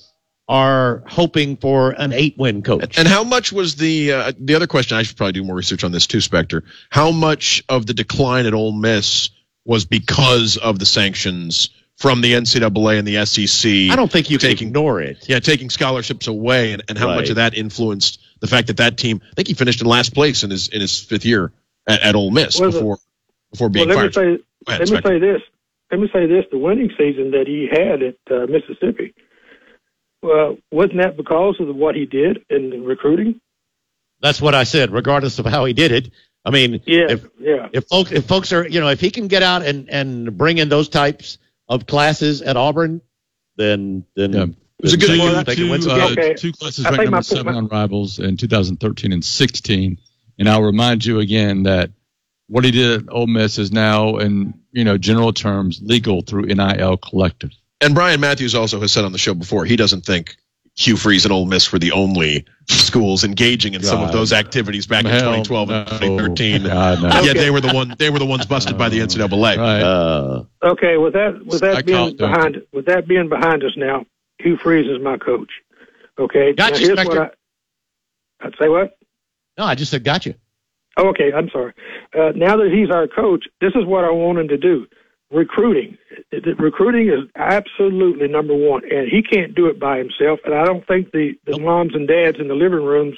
are hoping for an eight-win coach. And how much was the uh, – the other question, I should probably do more research on this too, Spector. How much of the decline at Ole Miss was because of the sanctions from the N C double A and the S E C? I don't think you taking, can ignore it. Yeah, taking scholarships away, and, and how right. much of that influenced the fact that that team – I think he finished in last place in his in his fifth year at, at Ole Miss well, before before being well, let fired. Me say, ahead, let Spector. me say this. Let me say this. The winning season that he had at uh, Mississippi – well, wasn't that because of what he did in recruiting? That's what I said, regardless of how he did it. I mean, yeah, if, yeah. if folks if folks are, you know, if he can get out and, and bring in those types of classes at Auburn, then then yeah. It was a good one. Two, uh, okay. two classes ranked number seven on Rivals in two thousand thirteen and sixteen. And I'll remind you again that what he did at Ole Miss is now, in you know general terms, legal through N I L collective. And Brian Matthews also has said on the show before, he doesn't think Hugh Freeze and Ole Miss were the only schools engaging in God. some of those activities back Hell in twenty twelve no. and twenty thirteen. God, no. okay. Yet they were the one they were the ones busted uh, by the N C double A. Right. Uh, okay, with that with that I being behind them. with that being behind us now, Hugh Freeze is my coach. Okay. Gotcha, now, here's what I, I'd say what? No, I just said gotcha. Oh, okay, I'm sorry. Uh, now that he's our coach, this is what I want him to do. Recruiting. Recruiting is absolutely number one, and he can't do it by himself, and I don't think the, the moms and dads in the living rooms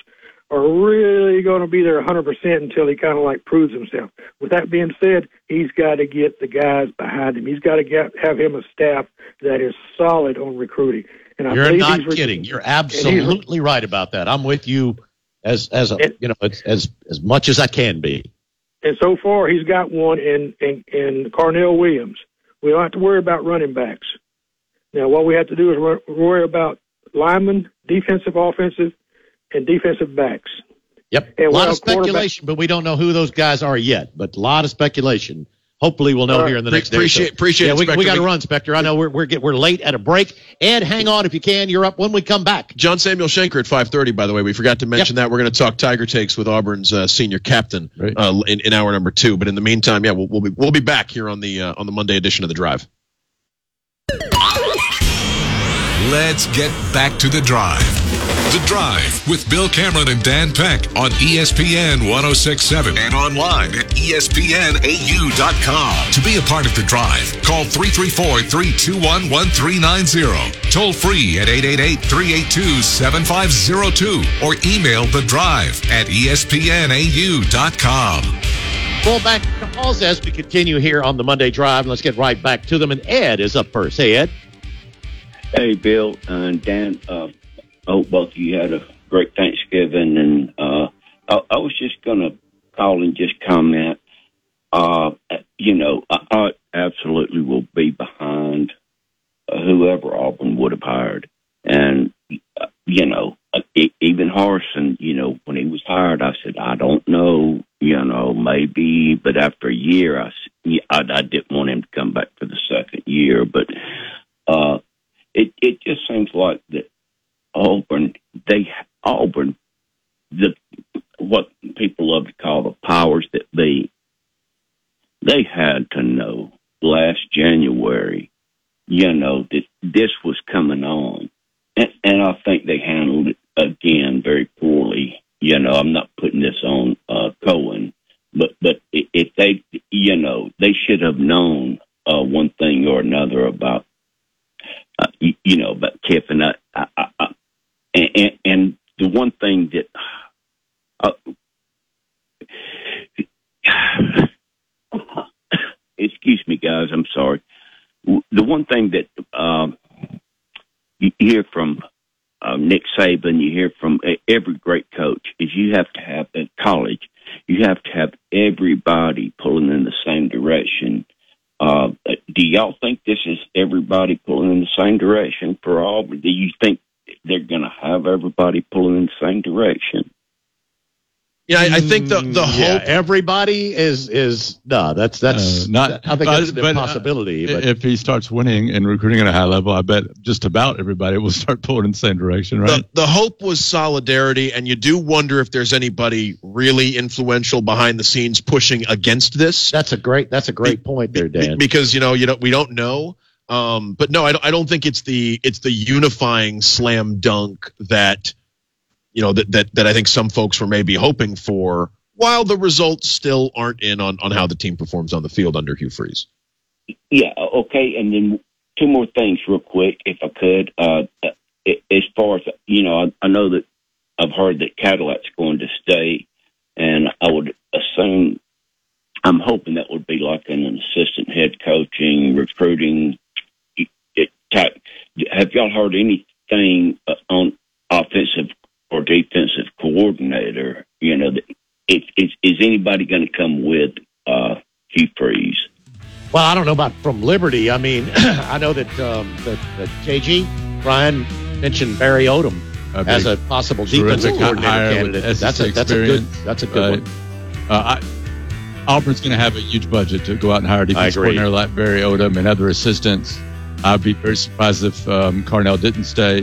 are really going to be there one hundred percent until he kind of like proves himself. With that being said, he's got to get the guys behind him. He's got to get, have him a staff that is solid on recruiting. And I You're not he's kidding. Re- You're absolutely right about that. I'm with you as as a, and, you know as, as as much as I can be. And so far, he's got one in in, in Carnell Williams. We don't have to worry about running backs. Now, what we have to do is run, worry about linemen, defensive, offensive, and defensive backs. Yep, and a lot of speculation, but we don't know who those guys are yet. But a lot of speculation. Hopefully, we'll know right. here in the next appreciate, day. So. Appreciate, yeah, it, we, we got to run, Spector. I know we're we're get, we're late at a break. Ed, hang on if you can. You're up when we come back. John Samuel Schenker at five thirty. By the way, we forgot to mention yep. that we're going to talk Tiger Takes with Auburn's uh, senior captain right. uh, in, in hour number two. But in the meantime, yeah, we'll, we'll be we'll be back here on the uh, on the Monday edition of The Drive. Let's get back to The Drive. The Drive with Bill Cameron and Dan Peck on E S P N ten sixty-seven and online at E S P N A U dot com. To be a part of The Drive, call three three four, three two one, one three nine zero. Toll free at eight eight eight, three eight two, seven five zero two or email The Drive at E S P N A U dot com. Well, back to calls as we continue here on the Monday Drive. Let's get right back to them. And Ed is up first. Hey, Ed. Hey, Bill and Dan. Uh, I hope both of you had a great Thanksgiving. And uh, I, I was just going to call and just comment. Uh, you know, I, I absolutely will be behind whoever Auburn would have hired. And, uh, you know, even Harsin, you know, when he was hired, I said, I don't know, you know, maybe. But after a year, I, I, I didn't want him to come back for the second year. But, uh, It it just seems like that Auburn, they Auburn, the what people love to call the powers that be, they had to know last January, you know, that this was coming on, and, and I think they handled it again very poorly. You know, I'm not putting this on uh, Cohen, but but if they, you know, they should have known uh, one thing or another about. Uh, you, you know, but Kiffin, I, I, I, I, and, and the one thing that uh, excuse me, guys, I'm sorry. The one thing that um, you hear from uh, Nick Saban, you hear from every great coach, is you have to have at college, you have to have everybody pulling in the same direction. Uh, do y'all think this is everybody pulling in the same direction for Auburn? Do you think they're going to have everybody pulling in the same direction? Yeah, I, I think the the yeah, hope everybody is is no, that's that's uh, not. I think that's uh, the possibility. Uh, but. If he starts winning and recruiting at a high level, I bet just about everybody will start pulling in the same direction, right? The, the hope was solidarity, and you do wonder if there's anybody really influential behind the scenes pushing against this. That's a great. That's a great be, point there, Dan. Be, because you know, you know, we don't know. Um, but no, I don't, I don't think it's the it's the unifying slam dunk that. You know, that, that that I think some folks were maybe hoping for, while the results still aren't in on, on how the team performs on the field under Hugh Freeze. Yeah, okay, and then two more things real quick, if I could. Uh, as far as, you know, I, I know that I've heard that Cadillac's going to stay, and I would assume, I'm hoping that would be like an assistant head coaching, recruiting type. Have y'all heard anything on offensive or defensive coordinator, you know, is, is, is anybody going to come with uh, Hugh Freeze? Well, I don't know about from Liberty. I mean, I know that, um, that, that J G, Brian mentioned Barry Odom a as a possible defensive coordinator candidate. That's a, that's a good, that's a good uh, one. Uh, I, Auburn's going to have a huge budget to go out and hire a defensive coordinator like Barry Odom and other assistants. I'd be very surprised if um, Carnell didn't stay.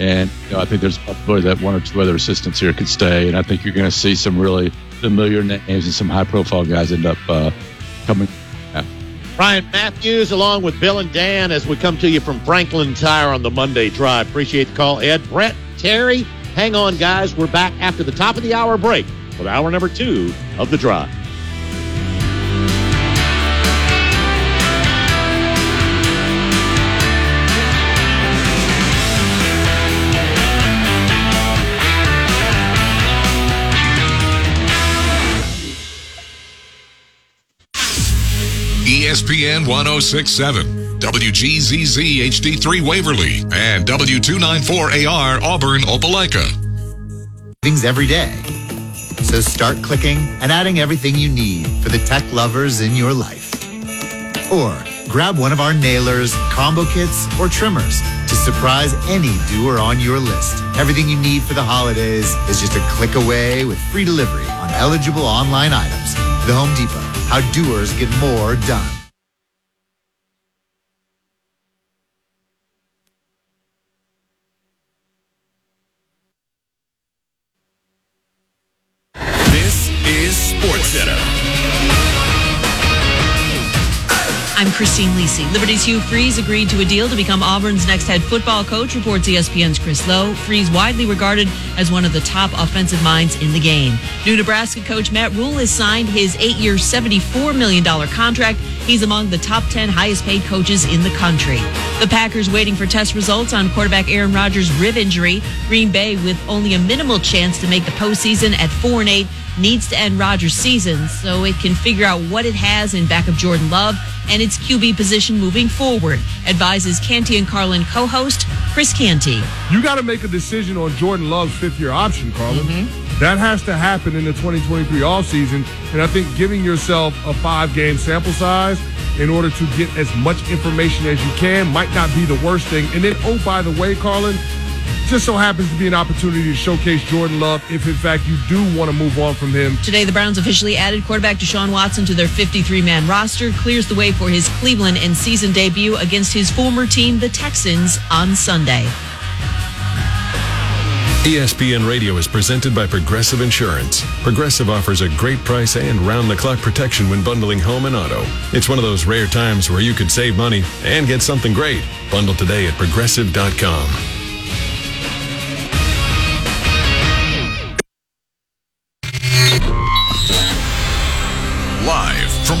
And you know, I think there's a possibility that one or two other assistants here could stay. And I think you're going to see some really familiar names and some high-profile guys end up uh, coming. Yeah. Brian Matthews along with Bill and Dan as we come to you from Franklin Tire on the Monday Drive. Appreciate the call, Ed. Brett, Terry, hang on, guys. We're back after the top of the hour break with hour number two of The Drive. E S P N ten sixty-seven, W G Z Z H D three Waverly, and W two ninety-four A R Auburn Opelika. Things every day. So start clicking and adding everything you need for the tech lovers in your life. Or grab one of our nailers, combo kits, or trimmers to surprise any doer on your list. Everything you need for the holidays is just a click away with free delivery on eligible online items. The Home Depot, how doers get more done. This is SportsCenter. I'm Christine Lisi. Liberty's Hugh Freeze agreed to a deal to become Auburn's next head football coach, reports E S P N's Chris Lowe. Freeze widely regarded as one of the top offensive minds in the game. New Nebraska coach Matt Rhule has signed his eight-year, seventy-four million dollars contract. He's among the top ten highest-paid coaches in the country. The Packers waiting for test results on quarterback Aaron Rodgers' rib injury. Green Bay, with only a minimal chance to make the postseason at four and eight, needs to end Rodgers' season so it can figure out what it has in back of Jordan Love and its Q B position moving forward, advises Canty and Carlin co-host Chris Canty. You got to make a decision on Jordan Love's fifth-year option, Carlin. Mm-hmm. That has to happen in the twenty twenty-three offseason, and I think giving yourself a five-game sample size in order to get as much information as you can might not be the worst thing. And then, oh, by the way, Carlin, just so happens to be an opportunity to showcase Jordan Love if, in fact, you do want to move on from him. Today, the Browns officially added quarterback Deshaun Watson to their fifty-three man roster, clears the way for his Cleveland and season debut against his former team, the Texans, on Sunday. E S P N Radio is presented by Progressive Insurance. Progressive offers a great price and round-the-clock protection when bundling home and auto. It's one of those rare times where you could save money and get something great. Bundle today at Progressive dot com. From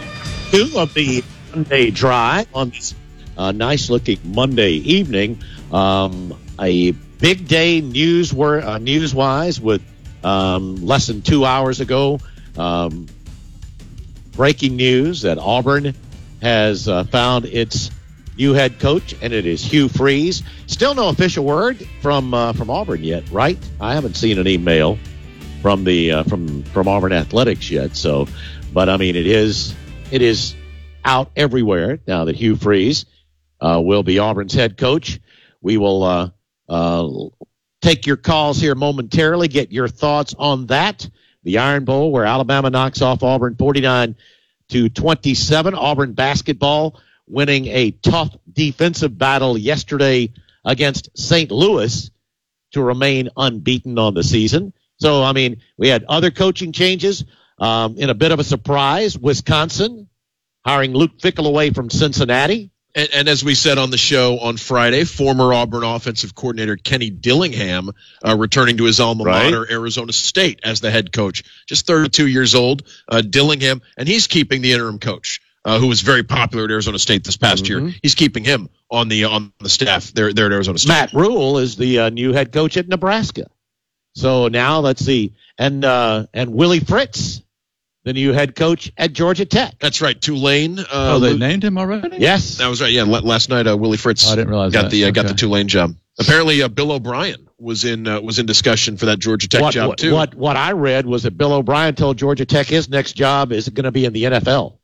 Two of the Monday Drive on this uh, nice-looking Monday evening. Um, a big day news were, uh, news-wise with um, less than two hours ago. Um, breaking news that Auburn has uh, found its new head coach, and it is Hugh Freeze. Still no official word from uh, from Auburn yet, right? I haven't seen an email from the uh, from from Auburn Athletics yet. So, but I mean, it is. It is out everywhere now that Hugh Freeze uh, will be Auburn's head coach. We will uh, uh, take your calls here momentarily, get your thoughts on that. The Iron Bowl, where Alabama knocks off Auburn forty-nine to twenty-seven. Auburn basketball winning a tough defensive battle yesterday against Saint Louis to remain unbeaten on the season. So, I mean, we had other coaching changes. Um, in a bit of a surprise, Wisconsin hiring Luke Fickell away from Cincinnati. And, and as we said on the show on Friday, former Auburn offensive coordinator Kenny Dillingham uh, returning to his alma mater, right, Arizona State, as the head coach. Just thirty-two years old, uh, Dillingham, and he's keeping the interim coach, uh, who was very popular at Arizona State this past mm-hmm. year. He's keeping him on the on the staff there, there at Arizona State. Matt Rhule is the uh, new head coach at Nebraska. So now let's see. And, uh, and Willie Fritz, the new head coach at Georgia Tech. That's right, Tulane. Uh, oh, they Luke. named him already? Yes. That was right, yeah. Last night, uh, Willie Fritz oh, I didn't realize got that. the uh, okay. got the Tulane job. Apparently, uh, Bill O'Brien was in uh, was in discussion for that Georgia Tech what, job, what, too. What What I read was that Bill O'Brien told Georgia Tech his next job is going to be in the N F L.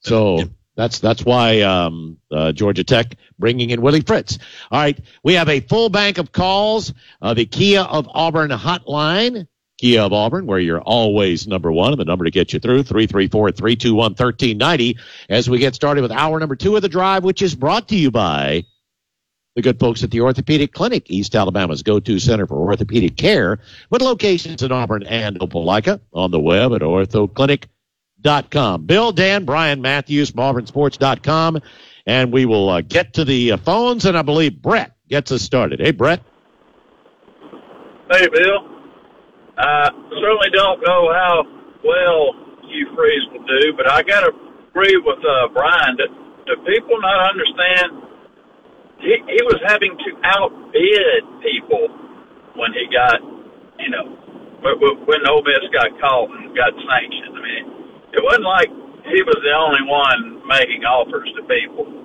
So yeah. that's that's why um, uh, Georgia Tech bringing in Willie Fritz. All right, we have a full bank of calls. Uh, the Kia of Auburn hotline. Kia of Auburn, where you're always number one, and the number to get you through, three three four, three two one, one three nine zero, as we get started with hour number two of The Drive, which is brought to you by the good folks at the Orthopedic Clinic, East Alabama's go-to center for orthopedic care, with locations in Auburn and Opelika, on the web at orthoclinic dot com. auburn sports dot com. Bill, Dan, Brian, Matthews from auburn sports dot com, and we will uh, get to the uh, phones, and I believe Brett gets us started. Hey, Brett. Hey, Bill. I certainly don't know how well Hugh Freeze will do, but I got to agree with uh, Brian that do people not understand he, he was having to outbid people when he got, you know, when Ole Miss got caught and got sanctioned. I mean, it wasn't like he was the only one making offers to people.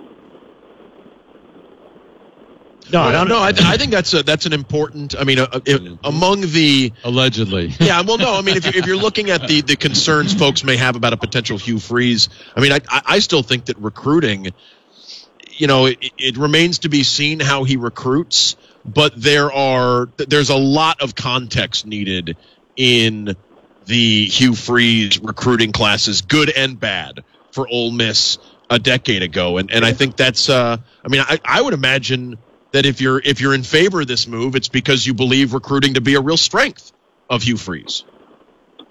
No, well, no, no. I, I think that's a, that's an important. I mean, a, a, a, among the allegedly. Yeah, well, no. I mean, if you're, if you're looking at the, the concerns folks may have about a potential Hugh Freeze, I mean, I I still think that recruiting, you know, it, it remains to be seen how he recruits, but there are there's a lot of context needed in the Hugh Freeze recruiting classes, good and bad, for Ole Miss a decade ago, and and I think that's. Uh, I mean, I I would imagine that if you're if you're in favor of this move, it's because you believe recruiting to be a real strength of Hugh Freeze.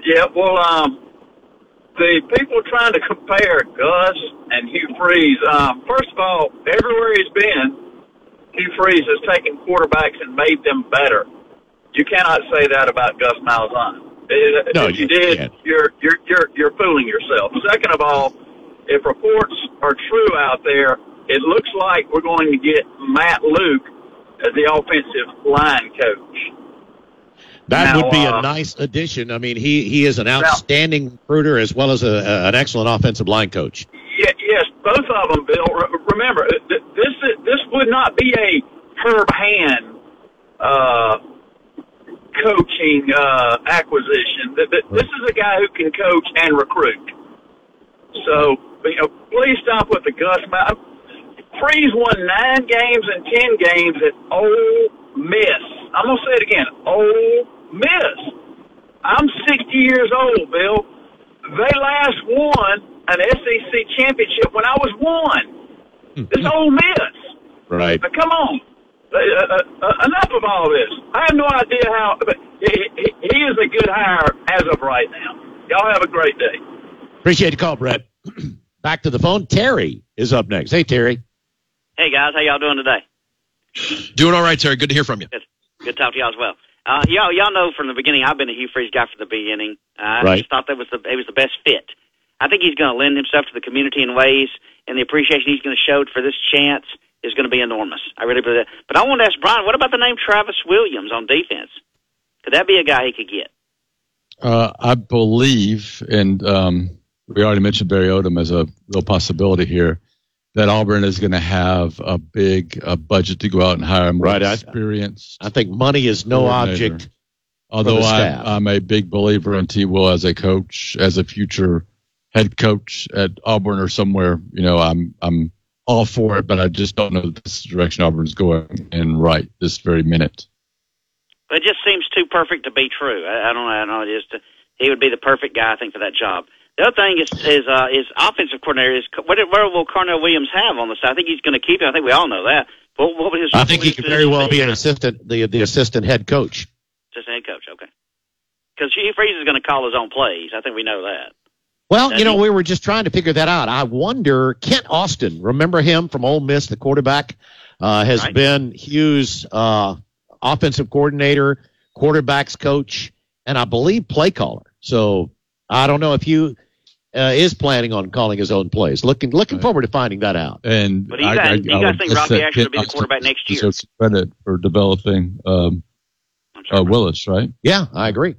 Yeah, well, um, the people trying to compare Gus and Hugh Freeze, um, first of all, everywhere he's been, Hugh Freeze has taken quarterbacks and made them better. You cannot say that about Gus Malzahn. It, no, if you, you did, can't. you're you're you're you're fooling yourself. Second of all, if reports are true out there, it looks like we're going to get Matt Luke as the offensive line coach. That now, would be uh, a nice addition. I mean, he, he is an outstanding now, recruiter as well as a, a, an excellent offensive line coach. Yeah, yes, both of them, Bill. Re- remember, th- this is, this would not be a Herb Hand uh, coaching uh, acquisition. Th- th- this is a guy who can coach and recruit. So, you know, please stop with the Gus. Freeze won nine games and ten games at Ole Miss. I'm going to say it again, Ole Miss. I'm sixty years old, Bill. They last won an S E C championship when I was one. It's Ole Miss. Right. Now, come on. Uh, uh, uh, enough of all this. I have no idea how, but he, he is a good hire as of right now. Y'all have a great day. Appreciate the call, Brett. Back to the phone. Terry is up next. Hey, Terry. Hey, guys. How y'all doing today? Doing all right, Terry. Good to hear from you. Good, Good to talk to y'all as well. Uh, y'all, y'all know from the beginning, I've been a Hugh Freeze guy from the beginning. Uh, I right. just thought that was the, it was the best fit. I think he's going to lend himself to the community in ways, and the appreciation he's going to show for this chance is going to be enormous. I really believe that. But I want to ask Brian, what about the name Travis Williams on defense? Could that be a guy he could get? Uh, I believe, and um, we already mentioned Barry Odom as a real possibility here, that Auburn is going to have a big a budget to go out and hire more right, experienced. I, I think money is no object. Although I, I'm a big believer in T. Will as a coach, as a future head coach at Auburn or somewhere. You know, I'm I'm all for it, but I just don't know this direction Auburn's going in right this very minute. It just seems too perfect to be true. I, I don't know. I don't know. Just to, he would be the perfect guy, I think, for that job. The other thing is is, uh, is offensive coordinator. Is what, where will Carnell Williams have on the side? I think he's going to keep him. I think we all know that. What, what would his, I think he could very well be an assistant, the the assistant head coach. Assistant head coach, okay. Because Hugh Freeze is going to call his own plays. I think we know that. Well, that you know, he, we were just trying to figure that out. I wonder, Kent Austin, remember him from Ole Miss, the quarterback, uh, has right. been Hugh's uh, offensive coordinator, quarterbacks coach, and I believe play caller. So I don't know if you. Uh, is planning on calling his own plays. Looking looking right. forward to finding that out. And but you guys, you guys think Robby Ashford will be the quarterback next year? Deserves credit for developing um, uh, Willis, right? Yeah, I agree.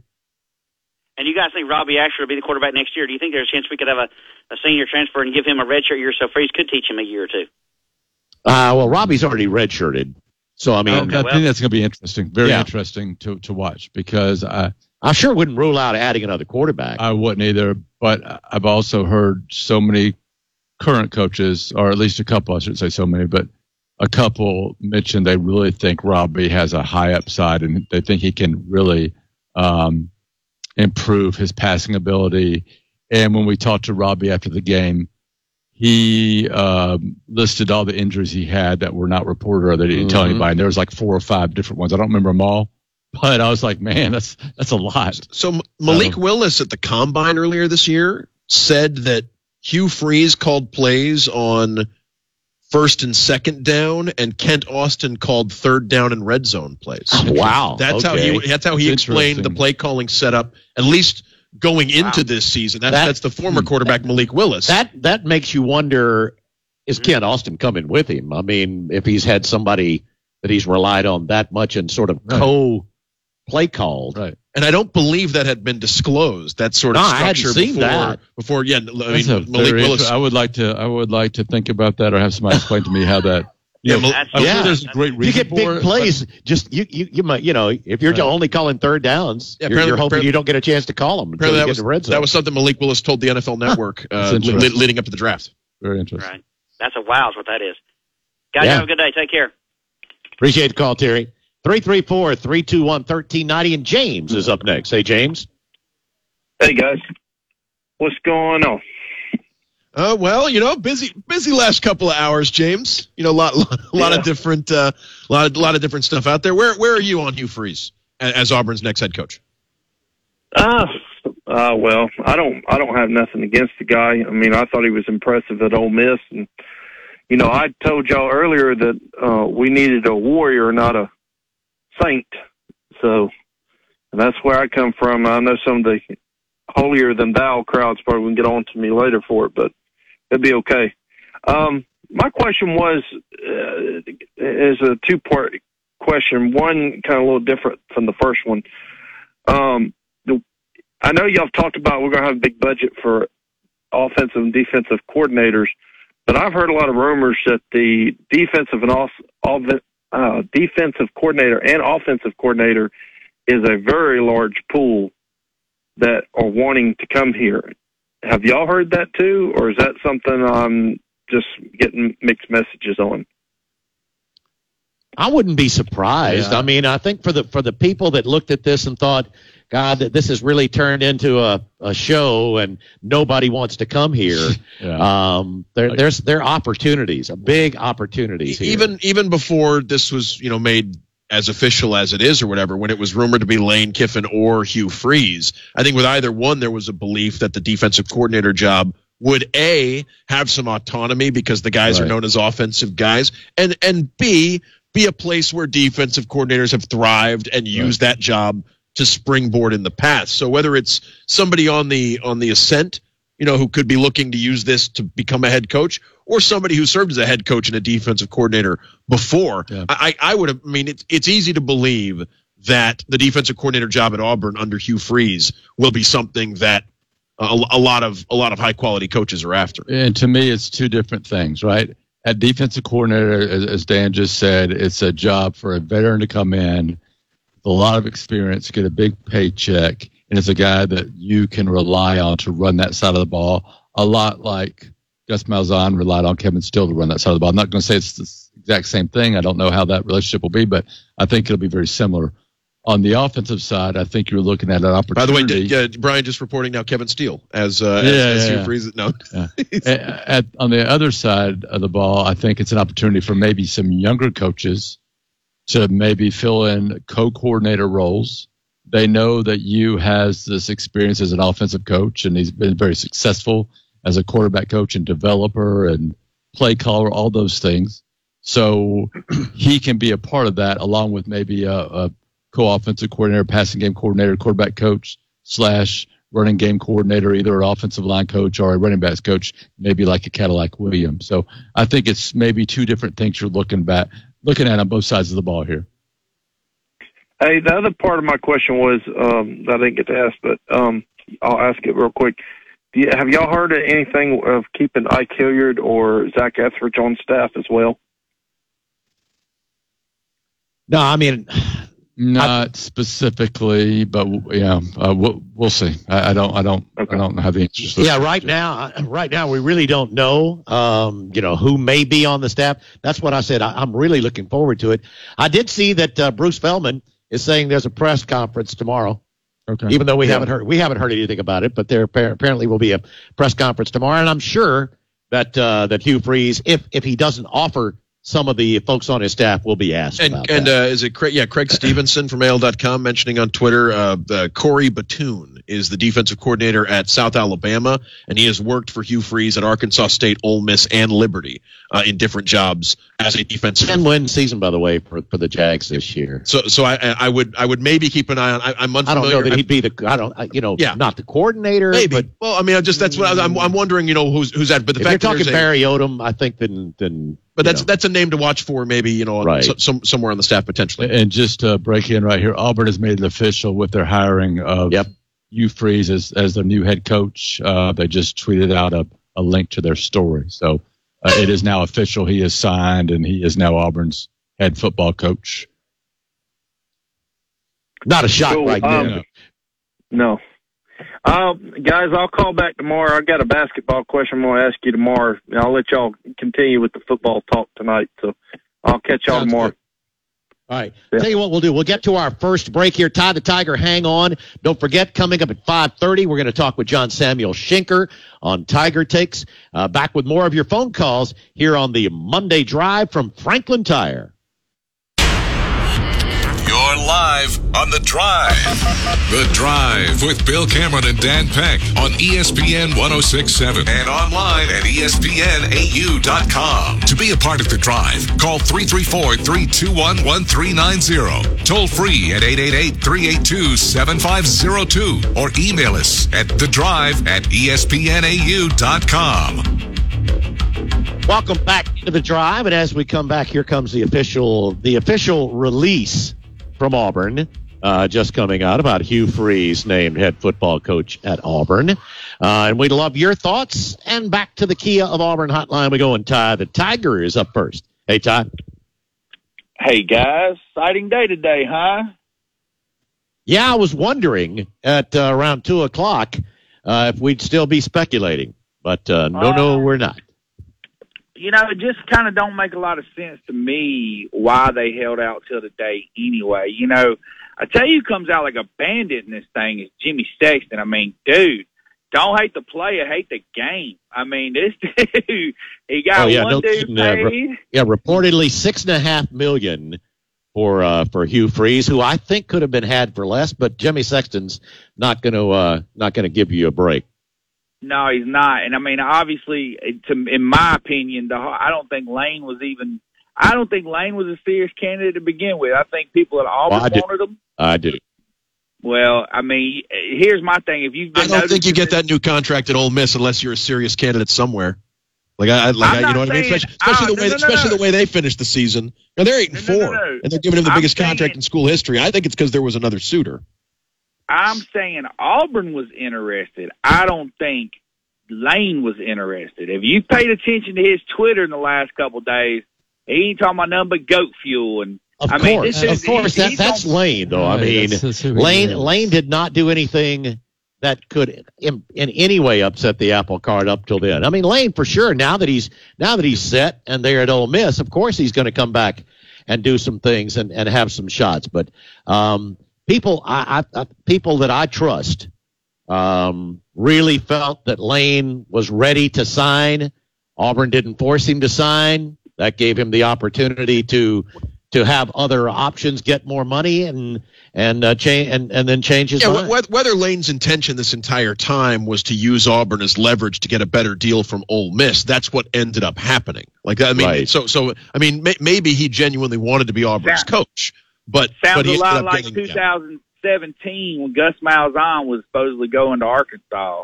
And you guys think Robby Ashford will be the quarterback next year? Do you think there's a chance we could have a, a senior transfer and give him a redshirt year so Freeze could teach him a year or two? Uh, well, Robbie's already redshirted. So, I mean, okay, I well, think that's going to be interesting, very yeah. interesting to, to watch because I – I sure wouldn't rule out adding another quarterback. I wouldn't either, but I've also heard so many current coaches, or at least a couple, I shouldn't say so many, but a couple mentioned they really think Robby has a high upside and they think he can really um, improve his passing ability. And when we talked to Robby after the game, he uh, listed all the injuries he had that were not reported or that he didn't mm-hmm. tell anybody. And there was like four or five different ones. I don't remember them all. But I was like, man, that's that's a lot. So Malik um, Willis at the Combine earlier this year said that Hugh Freeze called plays on first and second down, and Kent Austin called third down and red zone plays. Wow. That's okay. how he that's how he that's explained the play calling setup, at least going wow. into this season. That's that, that's the former quarterback that, Malik Willis. That that makes you wonder, is Kent Austin coming with him? I mean, if he's had somebody that he's relied on that much and sort of right. co play called. Right. And I don't believe that had been disclosed. That sort of no, structure I hadn't seen before. That. Before, yeah, I mean, Malik Willis. I would like to. I would like to think about that, or have somebody explain to me how that. Yeah, know, I'm yeah. sure there's a great reason. You get big for plays. It, just you, you, you might, you know, if you're right. only calling third downs, yeah, you're, you're hoping you don't get a chance to call them until you get was, the red zone. That was something Malik Willis told the N F L Network huh. uh, li- leading up to the draft. Very interesting. Right. That's a wow's what that is. Guys, yeah. have a good day. Take care. Appreciate the call, Terry. three three four, three two one, one three nine zero, and James is up next. Hey, James. Hey, guys. What's going on? Uh, well, you know, busy busy last couple of hours, James. You know, a lot, lot, yeah. lot of different uh, lot, lot of different stuff out there. Where where are you on Hugh Freeze as Auburn's next head coach? Uh, uh well, I don't I don't have nothing against the guy. I mean, I thought he was impressive at Ole Miss, and you know, I told y'all earlier that uh, we needed a warrior, not a saint. So that's where I come from. I know some of the holier than thou crowds probably can get on to me later for it, but it'd be okay. Um, my question was uh, is a two part question. One kind of a little different from the first one. Um, the, I know y'all talked about we're going to have a big budget for offensive and defensive coordinators, but I've heard a lot of rumors that the defensive and off, off, Uh, defensive coordinator and offensive coordinator is a very large pool that are wanting to come here. Have y'all heard that too, or is that something I'm just getting mixed messages on? I wouldn't be surprised. Yeah. I mean, I think for the for the people that looked at this and thought, God, that this has really turned into a, a show and nobody wants to come here. Yeah. Um, there, there's there are opportunities, a big opportunities here. Even even before this was, you know, made as official as it is or whatever, when it was rumored to be Lane Kiffin or Hugh Freeze, I think with either one there was a belief that the defensive coordinator job would A, have some autonomy because the guys right. are known as offensive guys, and and B, be a place where defensive coordinators have thrived and used right. that job to springboard in the past. So whether it's somebody on the on the ascent, you know, who could be looking to use this to become a head coach, or somebody who served as a head coach and a defensive coordinator before, yeah. I, I would have. I mean, it's it's easy to believe that the defensive coordinator job at Auburn under Hugh Freeze will be something that a, a lot of a lot of high quality coaches are after. And to me, it's two different things, right? At defensive coordinator, as, as Dan just said, it's a job for a veteran to come in, a lot of experience, get a big paycheck, and it's a guy that you can rely on to run that side of the ball, a lot like Gus Malzahn relied on Kevin Steele to run that side of the ball. I'm not going to say it's the exact same thing. I don't know how that relationship will be, but I think it'll be very similar. On the offensive side, I think you're looking at an opportunity. By the way, did, yeah, Brian just reporting now Kevin Steele as uh, yeah, as, as yeah, you freeze it. No. Yeah. at, at, on the other side of the ball, I think it's an opportunity for maybe some younger coaches to maybe fill in co-coordinator roles. They know that you has this experience as an offensive coach, and he's been very successful as a quarterback coach and developer and play caller, all those things. So he can be a part of that, along with maybe a, a co-offensive coordinator, passing game coordinator, quarterback coach, slash running game coordinator, either an offensive line coach or a running backs coach, maybe like a Cadillac Williams. So I think it's maybe two different things you're looking back. Looking at on both sides of the ball here. Hey, the other part of my question was um, I didn't get to ask, but um, I'll ask it real quick. Do you, have y'all heard of anything of keeping Ike Hilliard or Zach Etheridge on staff as well? No, I mean, not I, specifically, but yeah, uh, we'll, we'll see. I, I don't, I don't, okay. I don't have the answers. Yeah, right now, right now we really don't know. Um, you know who may be on the staff. That's what I said. I, I'm really looking forward to it. I did see that uh, Bruce Feldman is saying there's a press conference tomorrow. Okay. Even though we yeah. haven't heard, we haven't heard anything about it, but there apparently will be a press conference tomorrow, and I'm sure that uh, that Hugh Freeze, if if he doesn't offer some of the folks on his staff will be asked and, about and, that. And uh, is it Craig? Yeah, Craig Stevenson from A L dot com mentioning on Twitter, uh, uh, Corey Batoon is the defensive coordinator at South Alabama, and he has worked for Hugh Freeze at Arkansas State, Ole Miss, and Liberty uh, in different jobs as a defensive. And win season, by the way, for, for the Jags this year. So, so I, I would, I would maybe keep an eye on. I, I'm unfamiliar. I don't know that he'd be the. I don't. I, you know, yeah. not the coordinator. Maybe. But, well, I mean, I just that's what I, I'm. I'm wondering. You know, who's who's that? But the if fact you're talking that Barry Odom, I think then then. But that's you know. that's a name to watch for, maybe, you know, right. so, some, somewhere on the staff potentially. And just to break in right here, Auburn has made it official with their hiring of yep. Hugh Freeze as, as their new head coach. Uh, they just tweeted out a, a link to their story. So uh, it is now official. He is signed, and he is now Auburn's head football coach. Not a shock so, right um, now. No. Uh, guys, I'll call back tomorrow. I got a basketball question I'm going to ask you tomorrow. I'll let y'all continue with the football talk tonight. So I'll catch y'all Sounds tomorrow. Good. All right. Yeah. Tell you what we'll do. We'll get to our first break here. Todd the Tiger, hang on. Don't forget, coming up at five thirty, we're going to talk with John Samuel Schenker on Tiger Takes. Uh, back with more of your phone calls here on the Monday Drive from Franklin Tire. You're live on The Drive. The Drive with Bill Cameron and Dan Peck on E S P N ten sixty-seven and online at E S P N A U dot com. To be a part of The Drive, call three three four, three two one, one three nine zero. Toll free at eight eight eight, three eight two, seven five zero two or email us at the drive at E S P N A U dot com. Welcome back to The Drive, and as we come back, here comes the official the official release from Auburn, uh, just coming out about Hugh Freeze named head football coach at Auburn. Uh, and we'd love your thoughts. And back to the Kia of Auburn hotline we go, and Ty the Tiger is up first. Hey, Ty. Hey, guys. Exciting day today, huh? Yeah, I was wondering at uh, around two o'clock uh, if we'd still be speculating. But uh, no, uh, no, we're not. You know, it just kind of don't make a lot of sense to me why they held out till today anyway. You know, I tell you, comes out like a bandit in this thing is Jimmy Sexton. I mean, dude, don't hate the player, hate the game. I mean, this dude, he got oh, yeah, one no, dude no, paid. Re- yeah, reportedly six and a half million for uh, for Hugh Freeze, who I think could have been had for less, but Jimmy Sexton's not going to uh, not going to give you a break. No, he's not. And, I mean, obviously, to, in my opinion, the I don't think Lane was even – I don't think Lane was a serious candidate to begin with. I think people at Auburn well, wanted him. I do. Well, I mean, here's my thing. If you've been I don't think you get that new contract at Ole Miss unless you're a serious candidate somewhere. Like, I, like I, you know what saying, I mean? Especially, especially, uh, the way, no, no, especially no. the way they finished the season. Now, they're eight and four, no, no, no. and they're giving him the I'm biggest saying, contract in school history. I think it's because there was another suitor. I'm saying Auburn was interested. I don't think Lane was interested. If you paid attention to his Twitter in the last couple of days, he ain't talking about nothing but goat fuel. And of I mean, course, is, of course, he, that, that's Lane, though. I mean, that's, that's Lane Lane did not do anything that could in, in any way upset the apple cart up till then. I mean, Lane for sure. Now that he's now that he's set and they're at Ole Miss, of course he's going to come back and do some things and, and have some shots, but. Um, People, I, I, people that I trust um, really felt that Lane was ready to sign. Auburn didn't force him to sign. That gave him the opportunity to to have other options, get more money, and and uh, change and, and then change his yeah, mind. Whether, whether Lane's intention this entire time was to use Auburn as leverage to get a better deal from Ole Miss, that's what ended up happening. Like I mean, right. so so I mean, may, maybe he genuinely wanted to be Auburn's yeah. coach. But, Sounds but a lot like two thousand seventeen down. when Gus Malzahn was supposedly going to Arkansas.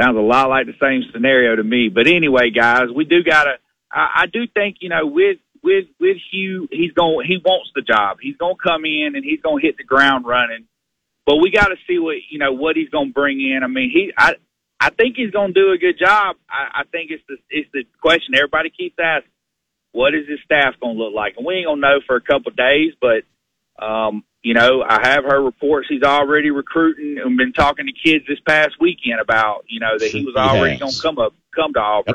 Sounds a lot like the same scenario to me. But anyway, guys, we do gotta. I, I do think you know with with with Hugh, he's going. He wants the job. He's going to come in and he's going to hit the ground running. But we got to see what you know what he's going to bring in. I mean, he. I I think he's going to do a good job. I, I think it's the it's the question everybody keeps asking. What is his staff going to look like? And we ain't going to know for a couple of days, but, um, you know, I have heard reports he's already recruiting and been talking to kids this past weekend about, you know, that he was already going to come up, come to Auburn.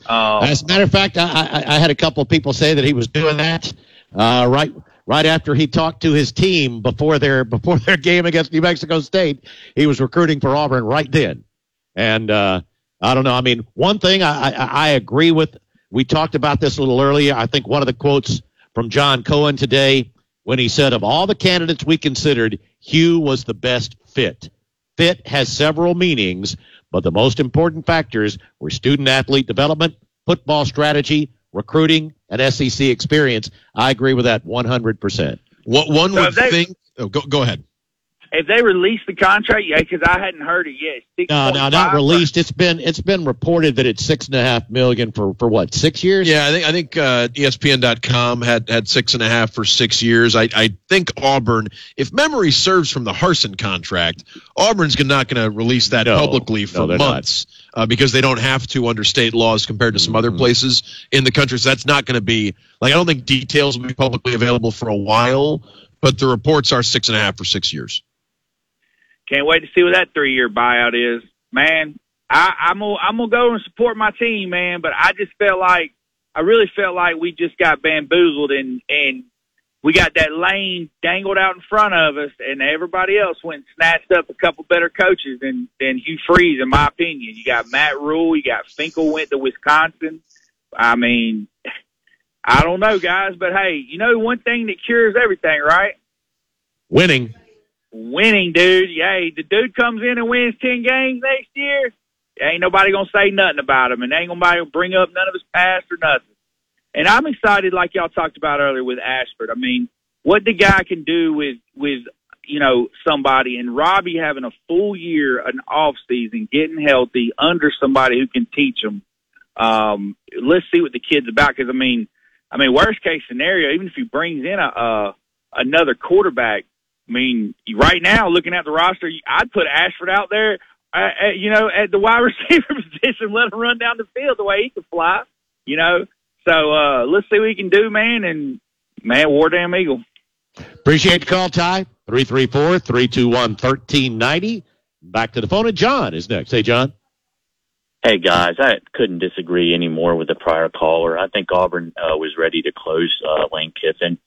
Yep. Um, As a matter of fact, I, I, I had a couple of people say that he was doing that uh, right right after he talked to his team before their before their game against New Mexico State. He was recruiting for Auburn right then. And uh, I don't know. I mean, one thing I, I, I agree with, We talked about this a little earlier. I think one of the quotes from John Cohen today when he said, of all the candidates we considered, Hugh was the best fit. Fit has several meanings, but the most important factors were student-athlete development, football strategy, recruiting, and S E C experience. I agree with that one hundred percent. What one so would they, think oh, – go, go ahead. If they release the contract, yeah, because I hadn't heard it yet. No, no, not released. It's been it's been reported that it's six and a half million for, for what, six years? Yeah, I think I think uh, E S P N dot com had, had six and a half for six years. I, I think Auburn, if memory serves from the Harsin contract, Auburn's not going to release that no, publicly for no, months uh, because they don't have to under state laws compared to some mm-hmm. other places in the country. So that's not going to be like I don't think details will be publicly available for a while, but the reports are six and a half for six years. Can't wait to see what that three-year buyout is, man. I, I'm gonna I'm gonna go and support my team, man. But I just felt like I really felt like we just got bamboozled, and and we got that lane dangled out in front of us, and everybody else went and snatched up a couple better coaches than than Hugh Freeze, in my opinion. You got Matt Rule, you got Finkel went to Wisconsin. I mean, I don't know, guys, but hey, you know one thing that cures everything, right? Winning. Winning, dude. Yay. The dude comes in and wins ten games next year, ain't nobody going to say nothing about him, and ain't nobody going to bring up none of his past or nothing. And I'm excited, like y'all talked about earlier, with Ashford. I mean, what the guy can do with, with you know, somebody, and Robby having a full year, an off season, getting healthy under somebody who can teach him. Um, let's see what the kid's about, because, I mean, I mean, worst-case scenario, even if he brings in a, a another quarterback, I mean, right now, looking at the roster, I'd put Ashford out there, uh, you know, at the wide receiver position, let him run down the field the way he can fly, you know. So uh, let's see what he can do, man, and, man, war damn eagle. Appreciate the call, Ty. three three four, three two one, one three nine zero. Back to the phone, and John is next. Hey, John. Hey, guys, I couldn't disagree anymore with the prior caller. I think Auburn uh, was ready to close uh, Lane Kiffin.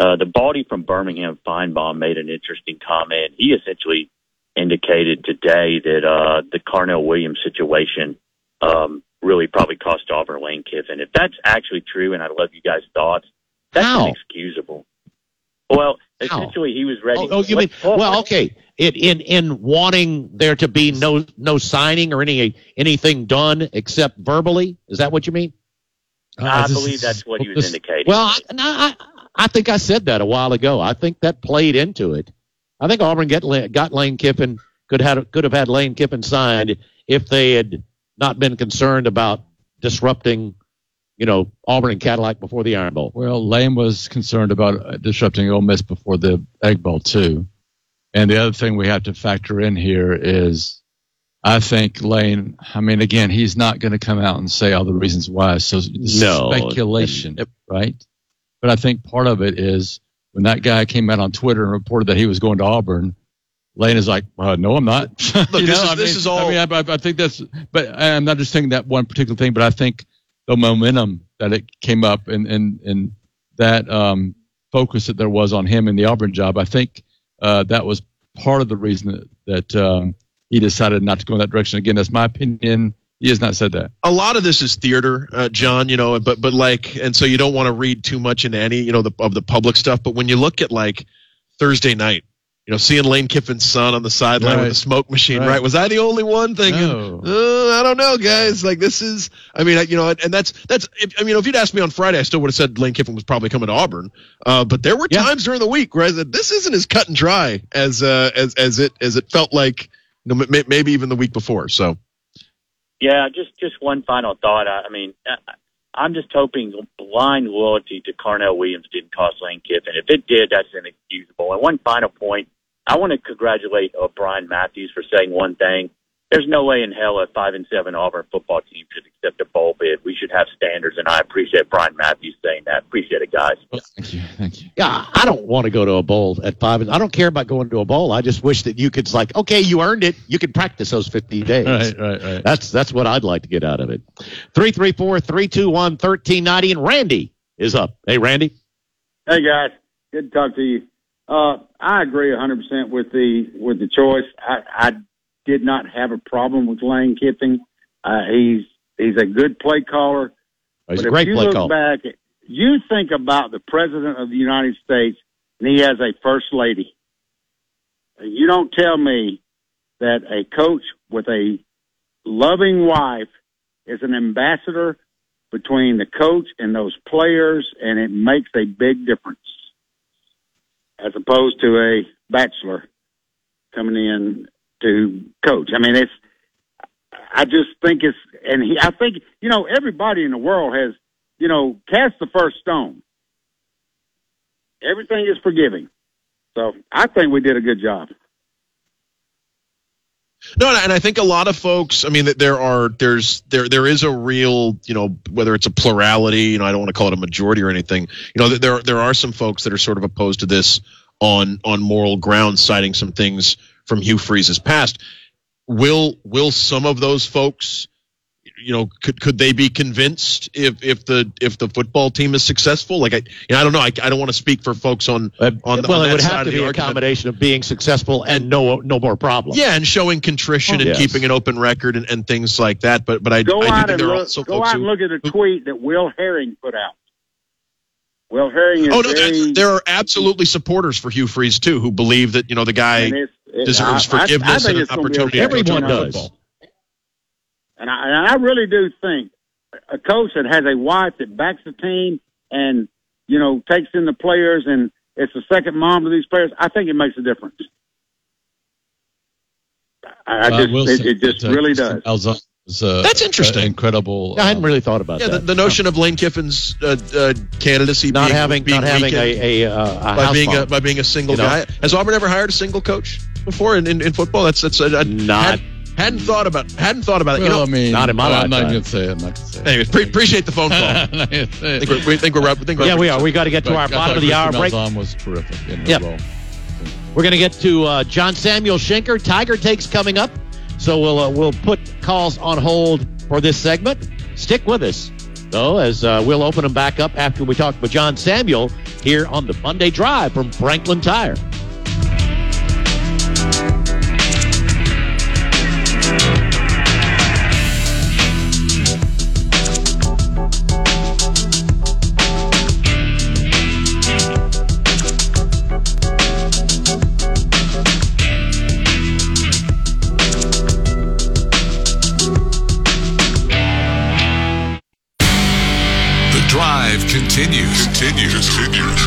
Uh, the Baldy from Birmingham, Feinbaum, made an interesting comment. He essentially indicated today that uh, the Carnell Williams situation um, really probably cost Auburn Lane Kiffin. If that's actually true, and I love you guys' thoughts, that's How? inexcusable. Well, essentially, How? he was ready. Oh, oh you mean well? Okay, it, in in wanting there to be no no signing or any anything done except verbally. Is that what you mean? Uh, I this, believe that's what he was this, indicating. Well, I, no, I. I think I said that a while ago. I think that played into it. I think Auburn get, got Lane Kiffin, could have, could have had Lane Kiffin signed if they had not been concerned about disrupting, you know, Auburn and Cadillac before the Iron Bowl. Well, Lane was concerned about disrupting Ole Miss before the Egg Bowl, too. And the other thing we have to factor in here is I think Lane, I mean, again, he's not going to come out and say all the reasons why. So this no. is speculation, right? But I think part of it is when that guy came out on Twitter and reported that he was going to Auburn, Lane is like, uh, no, I'm not. Look, you this, know, is, I this mean, is all. I mean, I, I think that's, but I'm not just thinking that one particular thing, but I think the momentum that it came up and, and, and that um, focus that there was on him in the Auburn job, I think uh, that was part of the reason that, that um, he decided not to go in that direction. Again, that's my opinion. He has not said that. A lot of this is theater, uh, John, you know, but, but like, and so you don't want to read too much into any, you know, the, of the public stuff. But when you look at like Thursday night, you know, seeing Lane Kiffin's son on the sideline right. with the smoke machine, right. right? Was I the only one thinking, no. oh, I don't know, guys. Like this is, I mean, you know, and that's, that's, I mean, if you'd asked me on Friday, I still would have said Lane Kiffin was probably coming to Auburn. Uh, but there were yeah. times during the week where I said, this isn't as cut and dry as, uh, as, as it, as it felt like, you know, maybe even the week before. So. Yeah, just, just one final thought. I, I mean, I, I'm just hoping blind loyalty to Carnell Williams didn't cost Lane Kiffin. If it did, that's inexcusable. And one final point, I want to congratulate uh, Brian Matthews for saying one thing. There's no way in hell a five and seven Auburn football team should accept a bowl bid. We should have standards, and I appreciate Brian Matthews saying that. Appreciate it, guys. Well, thank you, thank you. Yeah, I don't want to go to a bowl at five. And I don't care about going to a bowl. I just wish that you could, like, okay, you earned it. You could practice those fifty days. Right, right, right. That's that's what I'd like to get out of it. Three three four three two one thirteen ninety, and Randy is up. Hey, Randy. Hey guys, good to talk to you. Uh, I agree a hundred percent with the with the choice. I. I did not have a problem with Lane Kiffin. Uh, he's he's a good play caller. He's but a great if you play look call. Back, you think about the President of the United States, and he has a First Lady. You don't tell me that a coach with a loving wife is an ambassador between the coach and those players, and it makes a big difference as opposed to a bachelor coming in to coach. I mean, it's, I just think it's, and he, I think, you know, everybody in the world has, you know, cast the first stone. Everything is forgiving. So I think we did a good job. No, and I think a lot of folks, I mean, there are, there's, there, there is a real, you know, whether it's a plurality, you know, I don't want to call it a majority or anything, you know, there, there are some folks that are sort of opposed to this on, on moral grounds, citing some things from Hugh Freeze's past. Will, will some of those folks, you know, could, could they be convinced if, if the, if the football team is successful? Like, I, you know, I don't know. I, I don't want to speak for folks on, on, well, on that side of the argument. Well, it would have to be a combination of being successful and no, no more problems. Yeah. And showing contrition oh, and yes. keeping an open record and, and things like that. But, but I, go I do think there look, are also go folks out and who, look at a tweet that Will Herring put out. Will Herring is Oh, no, very, there are absolutely supporters for Hugh Freeze too, who believe that, you know, the guy it, deserves I, forgiveness I, I and an opportunity. Okay. Everyone does. Football. And I, and I really do think a coach that has a wife that backs the team and, you know, takes in the players and it's the second mom to these players, I think it makes a difference. I, I just, uh, Wilson, it, it just uh, really does. Malzahn was, uh, That's interesting. Incredible. Yeah, I hadn't really thought about yeah, that. Yeah, the, the notion of Lane Kiffin's uh, uh, candidacy not being, having, being not having a, a, uh, a by house being mom. A, by being a single you guy. Know? Has Auburn ever hired a single coach before in, in, in football? That's that's uh, not. Had, Hadn't thought about hadn't thought about it. You well, know, I mean, not in my well, life. I'm not going to say it. I'm not going to say it. Anyways, pre- appreciate the phone call. I think we're, we think we're right. Think we're yeah, right. we are. We got to get to but our bottom of the hour break. Malzahn was terrific. Yep. Role. We're going to get to uh, John Samuel Schenker. Tiger Takes coming up. So we'll uh, we'll put calls on hold for this segment. Stick with us, though, as uh, we'll open them back up after we talk with John Samuel here on the Monday Drive from Franklin Tire. Continues. Continues. Continues.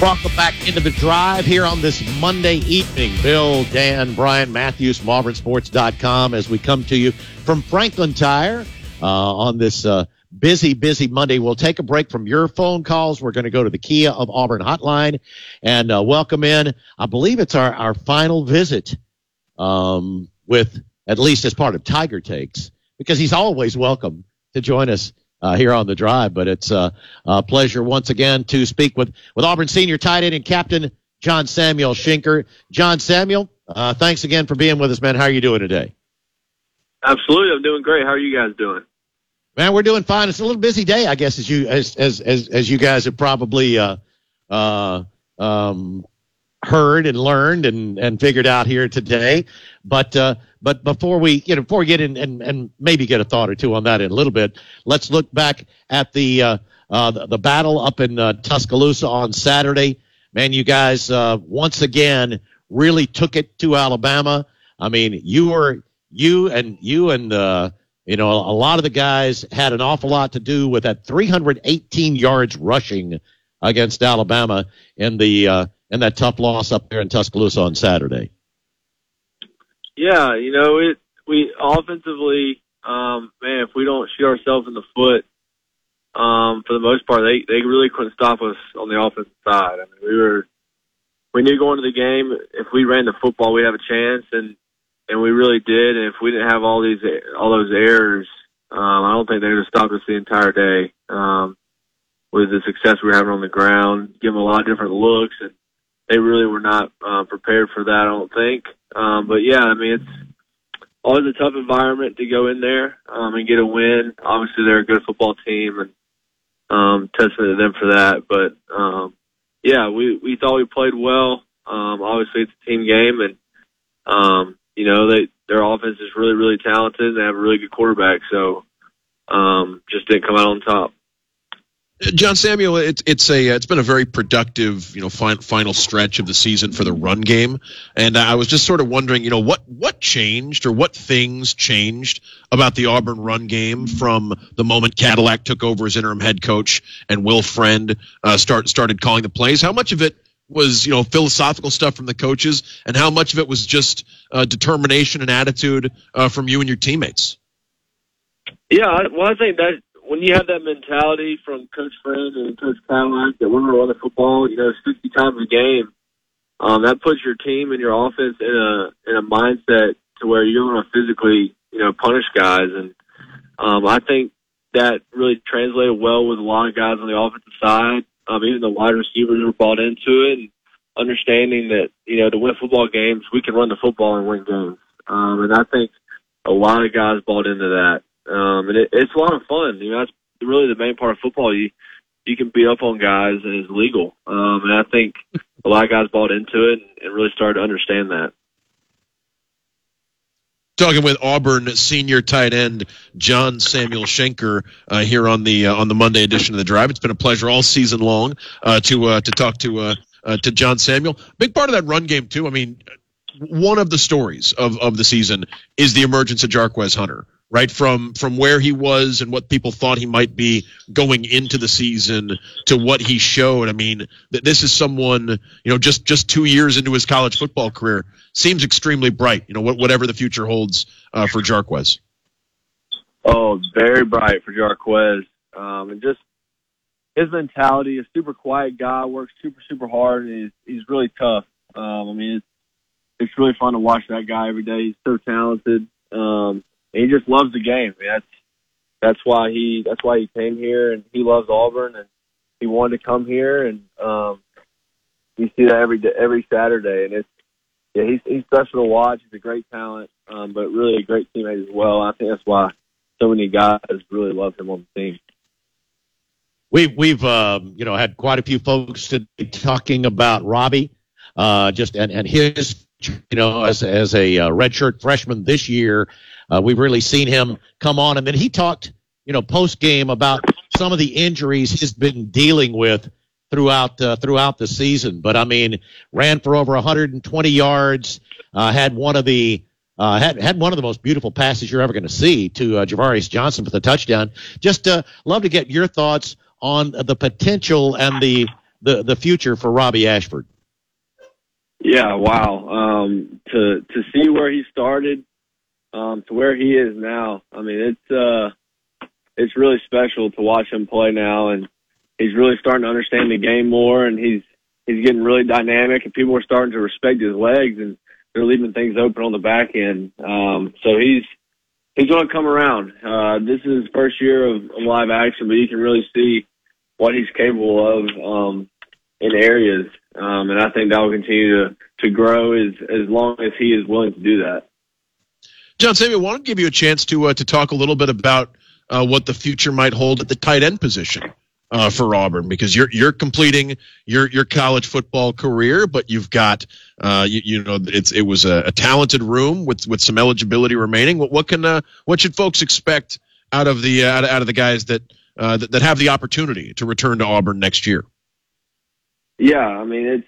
Welcome back into The Drive here on this Monday evening. Bill, Dan, Brian, Matthews from Auburn Sports dot com as we come to you from Franklin Tire uh, on this uh, busy, busy Monday. We'll take a break from your phone calls. We're going to go to the Kia of Auburn hotline and uh, welcome in, I believe it's our, our final visit um, with, at least as part of Tiger Takes, because he's always welcome to join us Uh, here on The Drive, but it's uh, a pleasure once again to speak with, with Auburn senior tight end and captain John Samuel Schenker. John Samuel, uh, thanks again for being with us, man. How are you doing today? Absolutely, I'm doing great. How are you guys doing? Man, we're doing fine. It's a little busy day, I guess, as you as as as, as you guys have probably uh, uh, um, heard and learned and, and figured out here today. But uh, but before we you know before we get in and, and maybe get a thought or two on that in a little bit, let's look back at the uh, uh, the, the battle up in uh, Tuscaloosa on Saturday. Man, you guys uh, once again really took it to Alabama. I mean, you were you and you and uh, you know a lot of the guys had an awful lot to do with that three hundred eighteen yards rushing against Alabama in the uh, in that tough loss up there in Tuscaloosa on Saturday. Yeah, you know, it. we offensively, um, man, if we don't shoot ourselves in the foot, um, for the most part, they, they really couldn't stop us on the offensive side. I mean, we were we knew going to the game, if we ran the football, we'd have a chance, and, and we really did. And if we didn't have all these all those errors, um, I don't think they would have stopped us the entire day. Um, with the success we were having on the ground, giving a lot of different looks, and they really were not uh, prepared for that, I don't think. Um, but, yeah, I mean, it's always a tough environment to go in there um, and get a win. Obviously, they're a good football team, and um, testament to them for that. But, um, yeah, we, we thought we played well. Um, obviously, it's a team game, and, um, you know, they their offense is really, really talented, and they have a really good quarterback. So, um, just didn't come out on top. John Samuel, it's it's a it's been a very productive you know final final stretch of the season for the run game, and I was just sort of wondering you know what what changed or what things changed about the Auburn run game from the moment Cadillac took over as interim head coach and Will Friend uh, start started calling the plays. How much of it was you know philosophical stuff from the coaches, and how much of it was just uh, determination and attitude uh, from you and your teammates? Yeah, well, I think that. When you have that mentality from Coach Friend and Coach Cadillac that we're going to run the football, you know, sixty times a game, um, that puts your team and your offense in a in a mindset to where you're going to physically, you know, punish guys. And um, I think that really translated well with a lot of guys on the offensive side. Um, even the wide receivers were bought into it, and understanding that you know to win football games, we can run the football and win games. Um, and I think a lot of guys bought into that. Um, and it, it's a lot of fun. You know, that's really the main part of football. You you can beat up on guys, and it's legal. Um, and I think a lot of guys bought into it and, and really started to understand that. Talking with Auburn senior tight end John Samuel Schenker uh, here on the uh, on the Monday edition of The Drive. It's been a pleasure all season long uh, to uh, to talk to uh, uh, to John Samuel. Big part of that run game too. I mean, one of the stories of, of the season is the emergence of Jarquez Hunter. Right from from where he was and what people thought he might be going into the season to what he showed. I mean, th- this is someone you know just just two years into his college football career seems extremely bright. You know, wh- whatever the future holds uh, for Jarquez. Oh, very bright for Jarquez, um, and just his mentality. A super quiet guy, works super super hard, and he's he's really tough. Um, I mean, it's it's really fun to watch that guy every day. He's so talented. Um, He just loves the game. I mean, that's that's why he that's why he came here, and he loves Auburn, and he wanted to come here. And um, you see that every day, every Saturday, and it's yeah, he's he's special to watch. He's a great talent, um, but really a great teammate as well. I think that's why so many guys really love him on the team. We've we've um, you know had quite a few folks today talking about Robby, uh, just and, and his you know as as a redshirt freshman this year. Uh, we've really seen him come on. And then he talked, you know, post-game about some of the injuries he's been dealing with throughout uh, throughout the season. But, I mean, ran for over one hundred twenty yards, uh, had one of the uh, had, had one of the most beautiful passes you're ever going to see to uh, Javarius Johnson for the touchdown. Just uh, love to get your thoughts on the potential and the, the, the future for Robby Ashford. Yeah, wow. Um, to to see where he started. Um, to where he is now. I mean, it's uh, it's really special to watch him play now, and he's really starting to understand the game more, and he's he's getting really dynamic, and people are starting to respect his legs, and they're leaving things open on the back end. Um, so he's he's going to come around. Uh, this is his first year of, of live action, but you can really see what he's capable of um, in areas, um, and I think that will continue to, to grow as, as long as he is willing to do that. John Samuel, I wanted to give you a chance to uh, to talk a little bit about uh, what the future might hold at the tight end position uh, for Auburn, because you're you're completing your your college football career, but you've got uh, you, you know it's it was a, a talented room with, with some eligibility remaining. What, what can uh, what should folks expect out of the uh, out of the guys that, uh, that that have the opportunity to return to Auburn next year? Yeah, I mean it's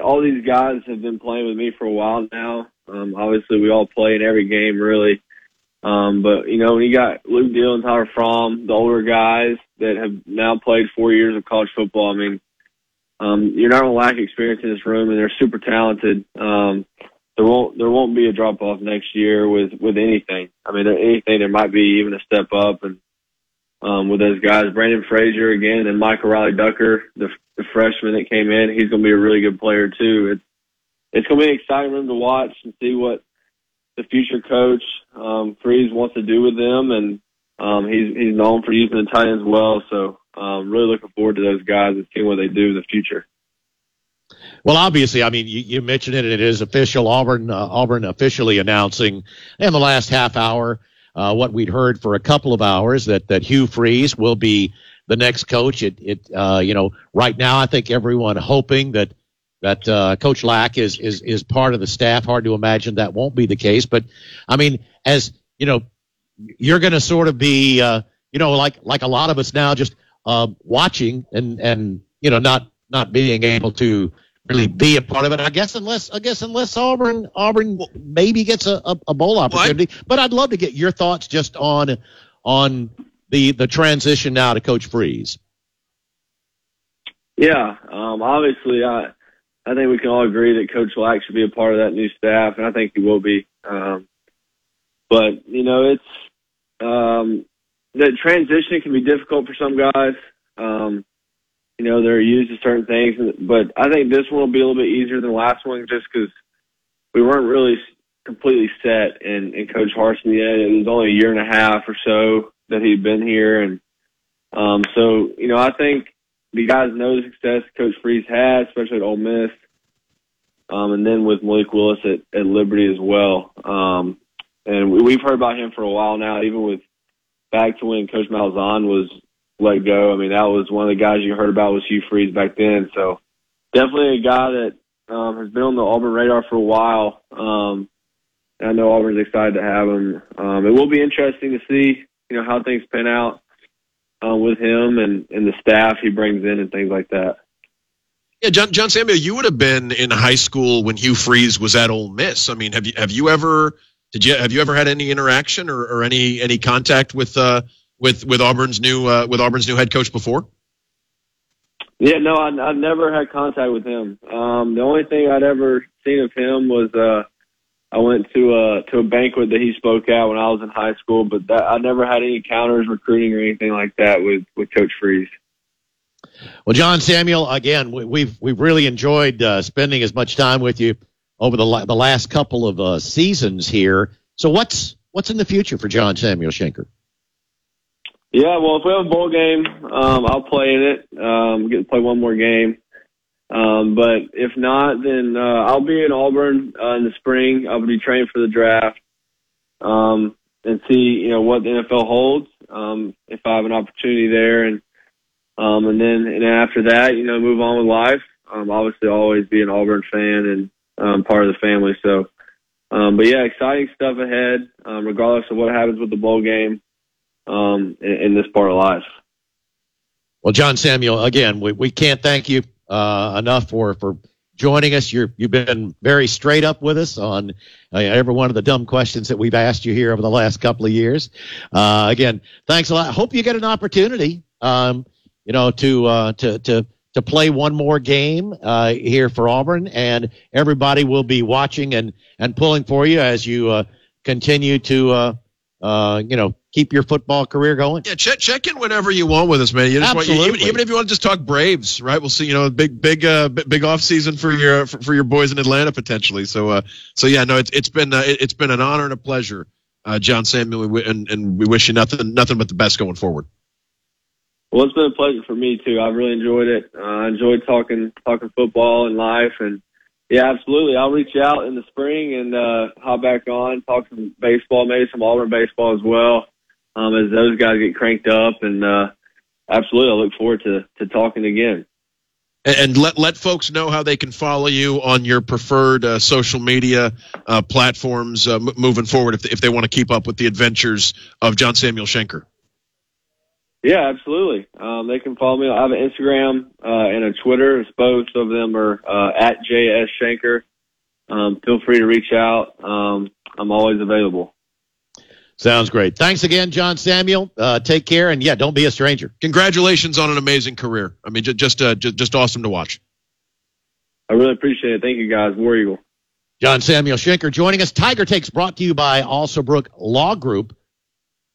all these guys have been playing with me for a while now. Um, obviously, we all play in every game, really. Um, but, you know, when you got Luke Deal and Tyler Fromm, the older guys that have now played four years of college football, I mean, um, you're not going to lack experience in this room, and they're super talented. Um, there won't there won't be a drop-off next year with, with anything. I mean, anything, there might be even a step up. And um, with those guys, Brandon Frazier again, and Michael Riley-Ducker, the, the freshman that came in, he's going to be a really good player, too. It's It's going to be an exciting room to watch and see what the future coach um, Freeze wants to do with them, and um, he's he's known for using the tight ends well. So, um, really looking forward to those guys and seeing what they do in the future. Well, obviously, I mean, you, you mentioned it. It is official. Auburn, uh, Auburn officially announcing in the last half hour uh, what we'd heard for a couple of hours, that that Hugh Freeze will be the next coach. It, it, uh, you know, right now, I think everyone hoping that that uh, Coach Lack is is is part of the staff. Hard to imagine that won't be the case. But I mean, as you know, you're going to sort of be, uh, you know, like like a lot of us now, just uh, watching and and you know, not not being able to really be a part of it. I guess unless I guess unless Auburn Auburn maybe gets a, a, a bowl opportunity. What? But I'd love to get your thoughts just on on the the transition now to Coach Freeze. Yeah, um, obviously, I I think we can all agree that Coach Lack should be a part of that new staff, and I think he will be. Um, but you know, it's um, that transition can be difficult for some guys. Um, You know, they're used to certain things, but I think this one will be a little bit easier than the last one just because we weren't really completely set in, in Coach Harsin yet. It was only a year and a half or so that he'd been here. And um, so, you know, I think the guys know the success Coach Freeze had, especially at Ole Miss, um, and then with Malik Willis at, at Liberty as well. Um, and we, we've heard about him for a while now, even with back to when Coach Malzahn was let go. I mean, that was one of the guys you heard about was Hugh Freeze back then. So definitely a guy that um, has been on the Auburn radar for a while. Um, I know Auburn's excited to have him. Um, it will be interesting to see, you know, how things pan out uh, with him and, and the staff he brings in and things like that. Yeah, John, John Samuel, you would have been in high school when Hugh Freeze was at Ole Miss. I mean, have you have you ever did you have you ever had any interaction or, or any any contact with uh, with with Auburn's new uh, with Auburn's new head coach before? Yeah, no, I, I never had contact with him. Um, the only thing I'd ever seen of him was uh, I went to a, to a banquet that he spoke at when I was in high school, but that, I never had any encounters, recruiting, or anything like that with, with Coach Freeze. Well, John Samuel, again, we, we've we've really enjoyed uh, spending as much time with you over the the last couple of uh, seasons here. So, what's what's in the future for John Samuel Schenker? Yeah, well, if we have a bowl game, um, I'll play in it. Um, get to play one more game. Um, but if not, then uh, I'll be in Auburn uh, in the spring. I'll be training for the draft um, and see, you know, what the N F L holds. Um, if I have an opportunity there, and um, and then and after that, you know, move on with life. Um, obviously, I'll always be an Auburn fan and um, part of the family. So, um, but yeah, exciting stuff ahead, um, regardless of what happens with the bowl game. Um, in, in this part of life. Well, John Samuel, again, we, we can't thank you uh, enough for, for joining us. You're, you've been very straight up with us on uh, every one of the dumb questions that we've asked you here over the last couple of years. Uh, again, thanks a lot. I hope you get an opportunity, um, you know, to uh, to to to play one more game uh, here for Auburn, and everybody will be watching and, and pulling for you as you uh, continue to, uh, uh, you know, keep your football career going. Yeah, check check in whenever you want with us, man. You just Absolutely. Want, you, even, even if you want to just talk Braves, right? We'll see. You know, big big uh, big off season for your for, for your boys in Atlanta potentially. So uh, so yeah, no, it's it's been uh, it's been an honor and a pleasure, uh, John Samuel, and and we wish you nothing nothing but the best going forward. Well, it's been a pleasure for me too. I've really enjoyed it. Uh, I enjoyed talking talking football and life, and yeah, absolutely. I'll reach out in the spring and uh, hop back on, talk some baseball, maybe some Auburn baseball as well. Um, as those guys get cranked up, and uh, absolutely, I look forward to, to talking again. And, and let let folks know how they can follow you on your preferred uh, social media uh, platforms uh, m- moving forward if, if they want to keep up with the adventures of John Samuel Schenker. Yeah, absolutely. Um, they can follow me. I have an Instagram uh, and a Twitter. Both of them are uh, at J S Schenker. Um, feel free to reach out. Um, I'm always available. Sounds great. Thanks again, John Samuel. Uh, take care, and yeah, don't be a stranger. Congratulations on an amazing career. I mean, just just uh, just, just awesome to watch. I really appreciate it. Thank you, guys. War Eagle. John Samuel Schenker joining us. Tiger Takes brought to you by Alsobrook Law Group.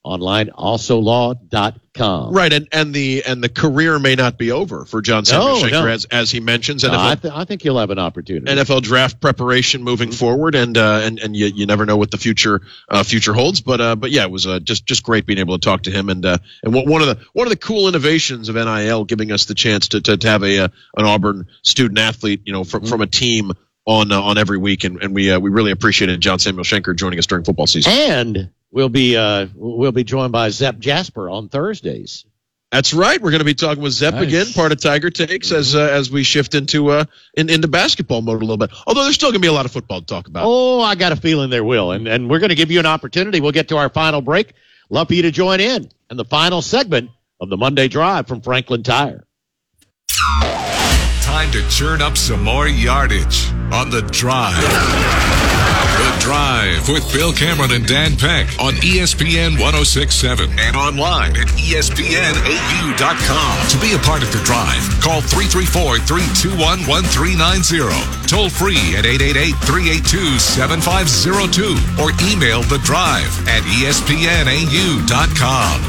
online, also law dot com. Right, and, and the and the career may not be over for John Samuel no, Schenker, no. as as he mentions. No, N F L, I, th- I think he'll have an opportunity. N F L draft preparation moving mm-hmm. forward, and uh, and and you, you never know what the future uh, future holds. But uh, but yeah, it was uh, just just great being able to talk to him, and uh, and one of the one of the cool innovations of N I L giving us the chance to to, to have a uh, an Auburn student athlete, you know, from mm-hmm. from a team on uh, on every week, and and we uh, we really appreciated John Samuel Schenker joining us during football season. And We'll be uh, we'll be joined by Zepp Jasper on Thursdays. That's right. We're going to be talking with Zepp nice. again, part of Tiger Takes, mm-hmm. as uh, as we shift into uh in, into basketball mode a little bit. Although there's still going to be a lot of football to talk about. Oh, I got a feeling there will, and and we're going to give you an opportunity. We'll get to our final break. Love for you to join in and the final segment of the Monday Drive from Franklin Tire. Time to churn up some more yardage on the drive. The Drive with Bill Cameron and Dan Peck on E S P N ten sixty-seven and online at E S P N A U dot com. To be a part of The Drive, call three three four, three two one, one three nine zero, toll free at eight eight eight, three eight two, seven five zero two, or email The Drive at E S P N A U dot com.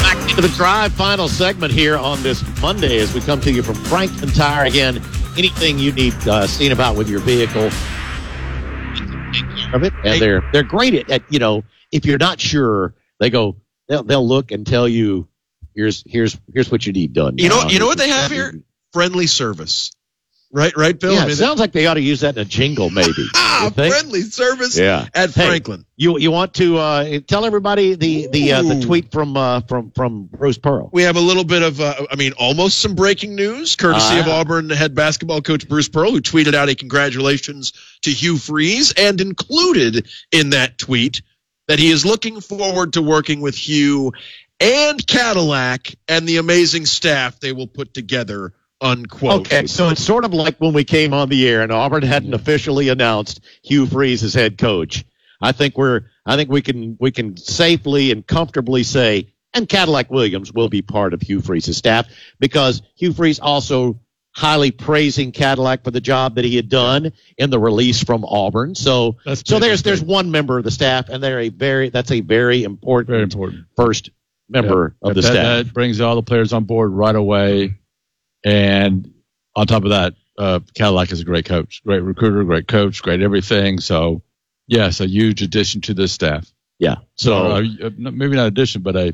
Back into The Drive, final segment here on this Monday as we come to you from Franklin Tire. Again, anything you need uh, seen about with your vehicle, of it, and they're they're great at, at you know, if you're not sure, they go they'll they'll look and tell you here's here's here's what you need done. You know you know what they have here? Friendly service. Right, right, Bill? Yeah, it sounds like they ought to use that in a jingle, maybe. Ah, friendly service yeah. at Franklin. Hey, you you want to uh, tell everybody the the, uh, the tweet from uh, from from Bruce Pearl? We have a little bit of, uh, I mean, almost some breaking news, courtesy uh, of Auburn head basketball coach Bruce Pearl, who tweeted out a congratulations to Hugh Freeze, and included in that tweet that he is looking forward to working with Hugh and Cadillac and the amazing staff they will put together. Unquote. Okay, so it's sort of like when we came on the air and Auburn hadn't officially announced Hugh Freeze as head coach. I think we're, I think we can, we can safely and comfortably say, and Cadillac Williams will be part of Hugh Freeze's staff, because Hugh Freeze also highly praising Cadillac for the job that he had done in the release from Auburn. So, that's so there's there's one member of the staff, and they're a very that's a very important, very important. first member yeah. of the that, staff. That brings all the players on board right away. And on top of that, uh, Cadillac is a great coach, great recruiter, great coach, great everything. So, yes, a huge addition to this staff. Yeah. So uh, maybe not addition, but a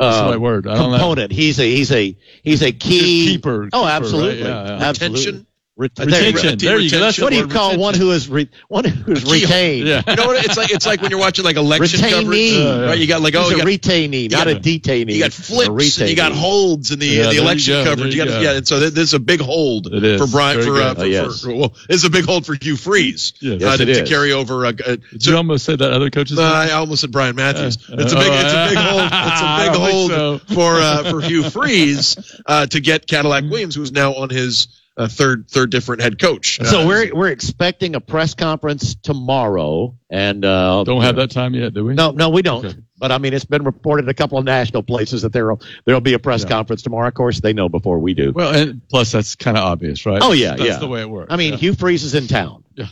uh, that's my word. I don't component. Know. He's a he's a he's a key keeper. keeper oh, absolutely. Right? Yeah, yeah. Absolutely. Retention. Retention. Retention. There you go. That's what do you call retention. one who is re- one who's retained? Yeah. You know what? It's like it's like when you're watching like election retainee. coverage, uh, yeah. right? You got like oh, He's you a got, retainee, you not got, a detainee. You got flips, and you got holds in the yeah, uh, the election you coverage. You you got, yeah, and so there's a big hold for Brian for, uh, for, uh, yes. for well, it's a big hold for Hugh Freeze yes. uh, yes, to, to carry over. Uh, uh, Did so, you almost said that other coaches? Uh, I almost said Brian Matthews. Uh, it's a big it's a big hold. It's a big hold for for Hugh Freeze to get Cadillac Williams, who's now on his. A third, third different head coach. So uh, we're we're expecting a press conference tomorrow, and uh, don't have that time yet, do we? No, no, we don't. Okay. But I mean, it's been reported a couple of national places that there'll there'll be a press yeah. conference tomorrow. Of course, they know before we do. Well, and plus that's kind of obvious, right? Oh yeah, that's, yeah. That's the way it works. I mean, yeah. Hugh Freeze is in town. Yeah,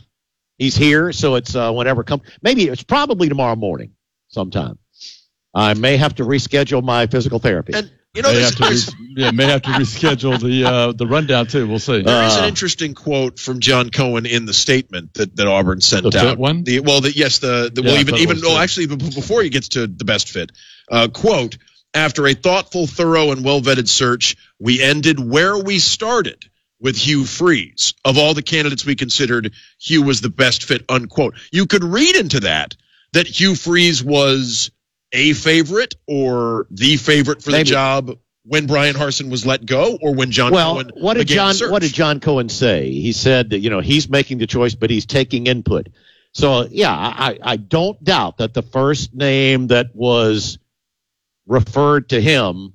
he's here, so it's uh, whenever come. Maybe it's probably tomorrow morning, sometime. I may have to reschedule my physical therapy. And- You know, may have to re- yeah, may have to reschedule the uh, the rundown too. We'll see. There is an interesting quote from John Cohen in the statement that, that Auburn sent the out. The fit one? The, well, the, yes, the, the yeah, well, even even oh, actually, before he gets to the best fit, uh, quote: "After a thoughtful, thorough, and well-vetted search, we ended where we started with Hugh Freeze. Of all the candidates we considered, Hugh was the best fit." Unquote. You could read into that that Hugh Freeze was a favorite or the favorite for Maybe. the job when Brian Harsin was let go, or when John well, Cohen what did John what did John Cohen say? He said that, you know, he's making the choice, but he's taking input. So yeah, I, I don't doubt that the first name that was referred to him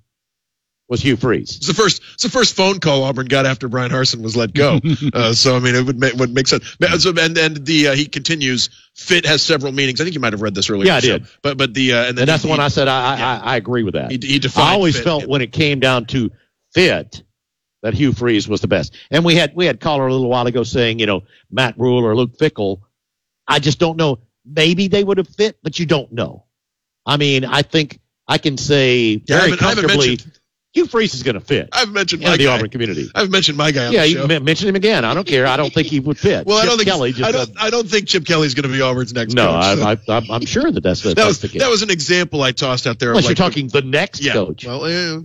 was Hugh Freeze. It's the first, it's the first phone call Auburn got after Brian Harsin was let go. uh, so, I mean, it would make, would make sense. And then the, uh, he continues, fit has several meanings. I think you might have read this earlier. Yeah, I did. So, but, but the, uh, and, then and that's he, the one I said, I, yeah. I, I agree with that. He, he defined I always fit. felt when it came down to fit that Hugh Freeze was the best. And we had, we had caller a little while ago saying, you know, Matt Rhule or Luke Fickell. I just don't know. Maybe they would have fit, but you don't know. I mean, I think I can say very yeah, comfortably Hugh Freeze is going to fit. I've mentioned my the guy. Auburn community. I've mentioned my guy on yeah, the show. Yeah, you mentioned him again. I don't care. I don't think he would fit. Well, Chip I don't think Kelly just I don't, I don't think Chip Kelly's going to be Auburn's next no, coach. No, so. I'm, I'm sure that that's, that that's was, the case. That was an example I tossed out there. Unless like, you're talking the next yeah, coach. Well, yeah.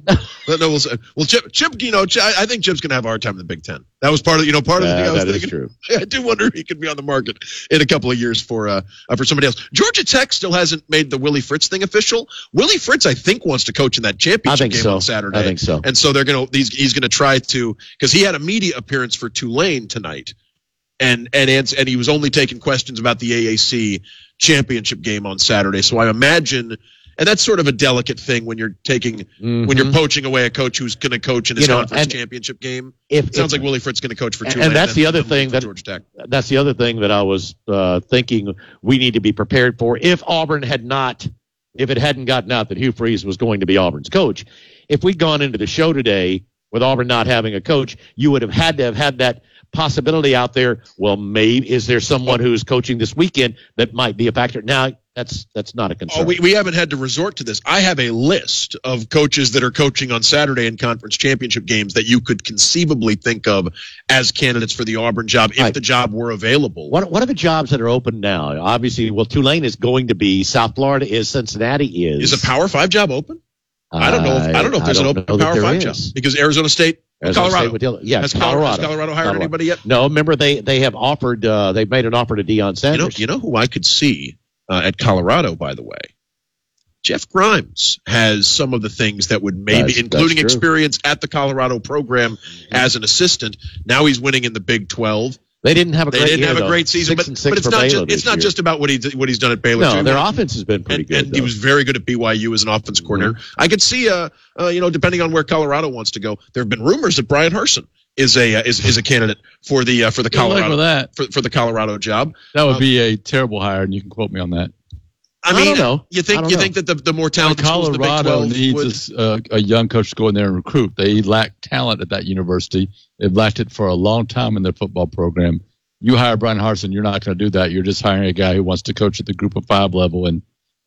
no, we'll, well, Chip, Chip, you know, Chip, I think Chip's going to have a hard time in the Big Ten. That was part of, you know, part of yeah, the thing I was thinking. True. I do wonder if he could be on the market in a couple of years for uh, for somebody else. Georgia Tech still hasn't made the Willie Fritz thing official. Willie Fritz, I think, wants to coach in that championship game so. on Saturday. I think so. And so they're gonna he's, he's gonna try to because he had a media appearance for Tulane tonight, and and and he was only taking questions about the A A C championship game on Saturday. So I imagine. And that's sort of a delicate thing when you're taking mm-hmm. when you're poaching away a coach who's going to coach in his you know, conference championship game. If, it sounds if, like Willie Fritz is going to coach for Tulane. And that's the other thing that Georgia Tech. That's the other thing that I was uh, thinking we need to be prepared for. If Auburn had not, if it hadn't gotten out that Hugh Freeze was going to be Auburn's coach, if we'd gone into the show today with Auburn not having a coach, you would have had to have had that possibility out there. Well, maybe is there someone who's coaching this weekend that might be a factor now? That's that's not a concern. Oh, we, we haven't had to resort to this. I have a list of coaches that are coaching on Saturday in conference championship games that you could conceivably think of as candidates for the Auburn job if right. the job were available. What, what are the jobs that are open now? Obviously, well, Tulane is going to be. South Florida is. Cincinnati is. Is a Power Five job open? Uh, I don't know. If, I don't know if there's an open Power Five job because Arizona State. Arizona Colorado. State with, yeah, has Colorado. Colorado. Has Colorado hired Colorado. anybody yet? No. Remember, they they have offered. Uh, they've made an offer to Deion Sanders. You know, you know who I could see. Uh, at Colorado, by the way, Jeff Grimes has some of the things that would maybe, that's, including that's experience at the Colorado program mm-hmm. as an assistant. Now he's winning in the Big twelve. They didn't have a great, they didn't year, have a great season, but, but it's, not just, it's not just about what, he, what he's done at Baylor. No, too. their offense has been pretty and, good. And though. he was very good at B Y U as an offense coordinator. Mm-hmm. I could see, uh, uh, you know, depending on where Colorado wants to go, there have been rumors that Brian Harsin is a uh, is is a candidate for the uh, for the Colorado that. For, for the Colorado job. That would um, be a terrible hire, and you can quote me on that. I mean, I don't know. You think you know. think that the, the more talented like Colorado schools, the Big twelve needs would... a, a young coach to go in there and recruit. They lack talent at that university. They've lacked it for a long time in their football program. You hire Brian Harsin, you're not going to do that. You're just hiring a guy who wants to coach at the Group of Five level and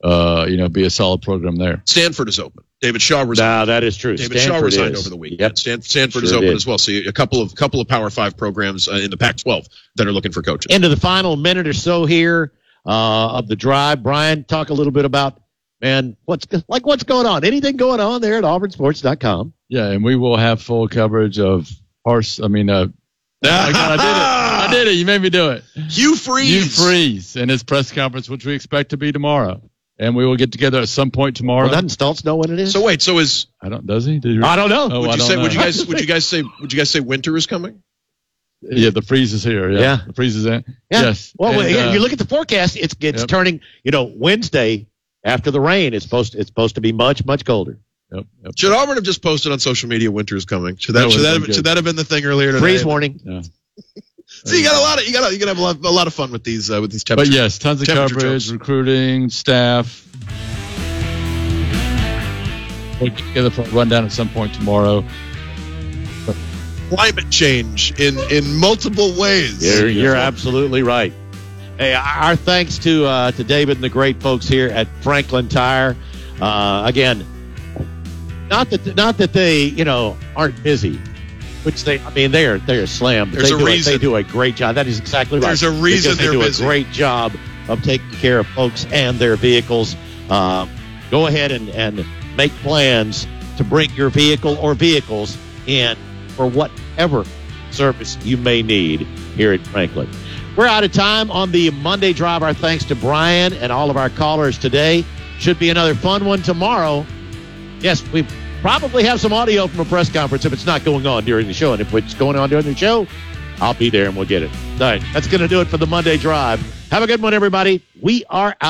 uh, you know be a solid program there. Stanford is open. David Shaw resigned. Nah, that is true. David Stanford Shaw resigned is. over the weekend. Yep. Stanford, Stanford sure is open is. as well. So a couple of couple of Power Five programs uh, in the Pac twelve that are looking for coaches. Into the final minute or so here uh, of the drive, Brian, talk a little bit about man what's like what's going on. Anything going on there at Auburn Sports dot com? Yeah, and we will have full coverage of Harsin. I mean, uh, oh my God, I did it. I did it. You made me do it. Hugh Freeze. Hugh Freeze and his press conference, which we expect to be tomorrow. And we will get together at some point tomorrow. Well, doesn't Stoltz know when it is? So wait, so is I don't does he? Did he I don't know. Oh, would you say know. would you guys would you guys say would you guys say winter is coming? Yeah, the freeze is here. Yeah, yeah. the freeze is in. Yeah. Yes. Well, and, uh, you look at the forecast; it's it's yep. turning. You know, Wednesday after the rain, it's supposed it's supposed to be much much colder. Yep, yep. Should Auburn have just posted on social media winter is coming? Should that, that should that have, should that have been the thing earlier today? Freeze warning. Yeah. So you got a lot of you got you got to have a lot, a lot of fun with these uh, with these temperatures. But yes, tons of coverage, jokes. recruiting, staff. We'll get together for a rundown at some point tomorrow. But climate change in, in multiple ways. You're, you're absolutely right. Hey, our thanks to uh, to David and the great folks here at Franklin Tire. Uh, again, not that not that they you know aren't busy. Which they, I mean, they're they're slammed. There's they a do reason. A, they do a great job. That is exactly right. There's a reason they they're do busy. a great job of taking care of folks and their vehicles. Uh, go ahead and, and make plans to bring your vehicle or vehicles in for whatever service you may need here at Franklin. We're out of time on the Monday Drive. Our thanks to Brian and all of our callers today. Should be another fun one tomorrow. Yes, we've... Probably have some audio from a press conference if it's not going on during the show. And if it's going on during the show, I'll be there and we'll get it. All right, that's going to do it for the Monday Drive. Have a good one, everybody. We are out.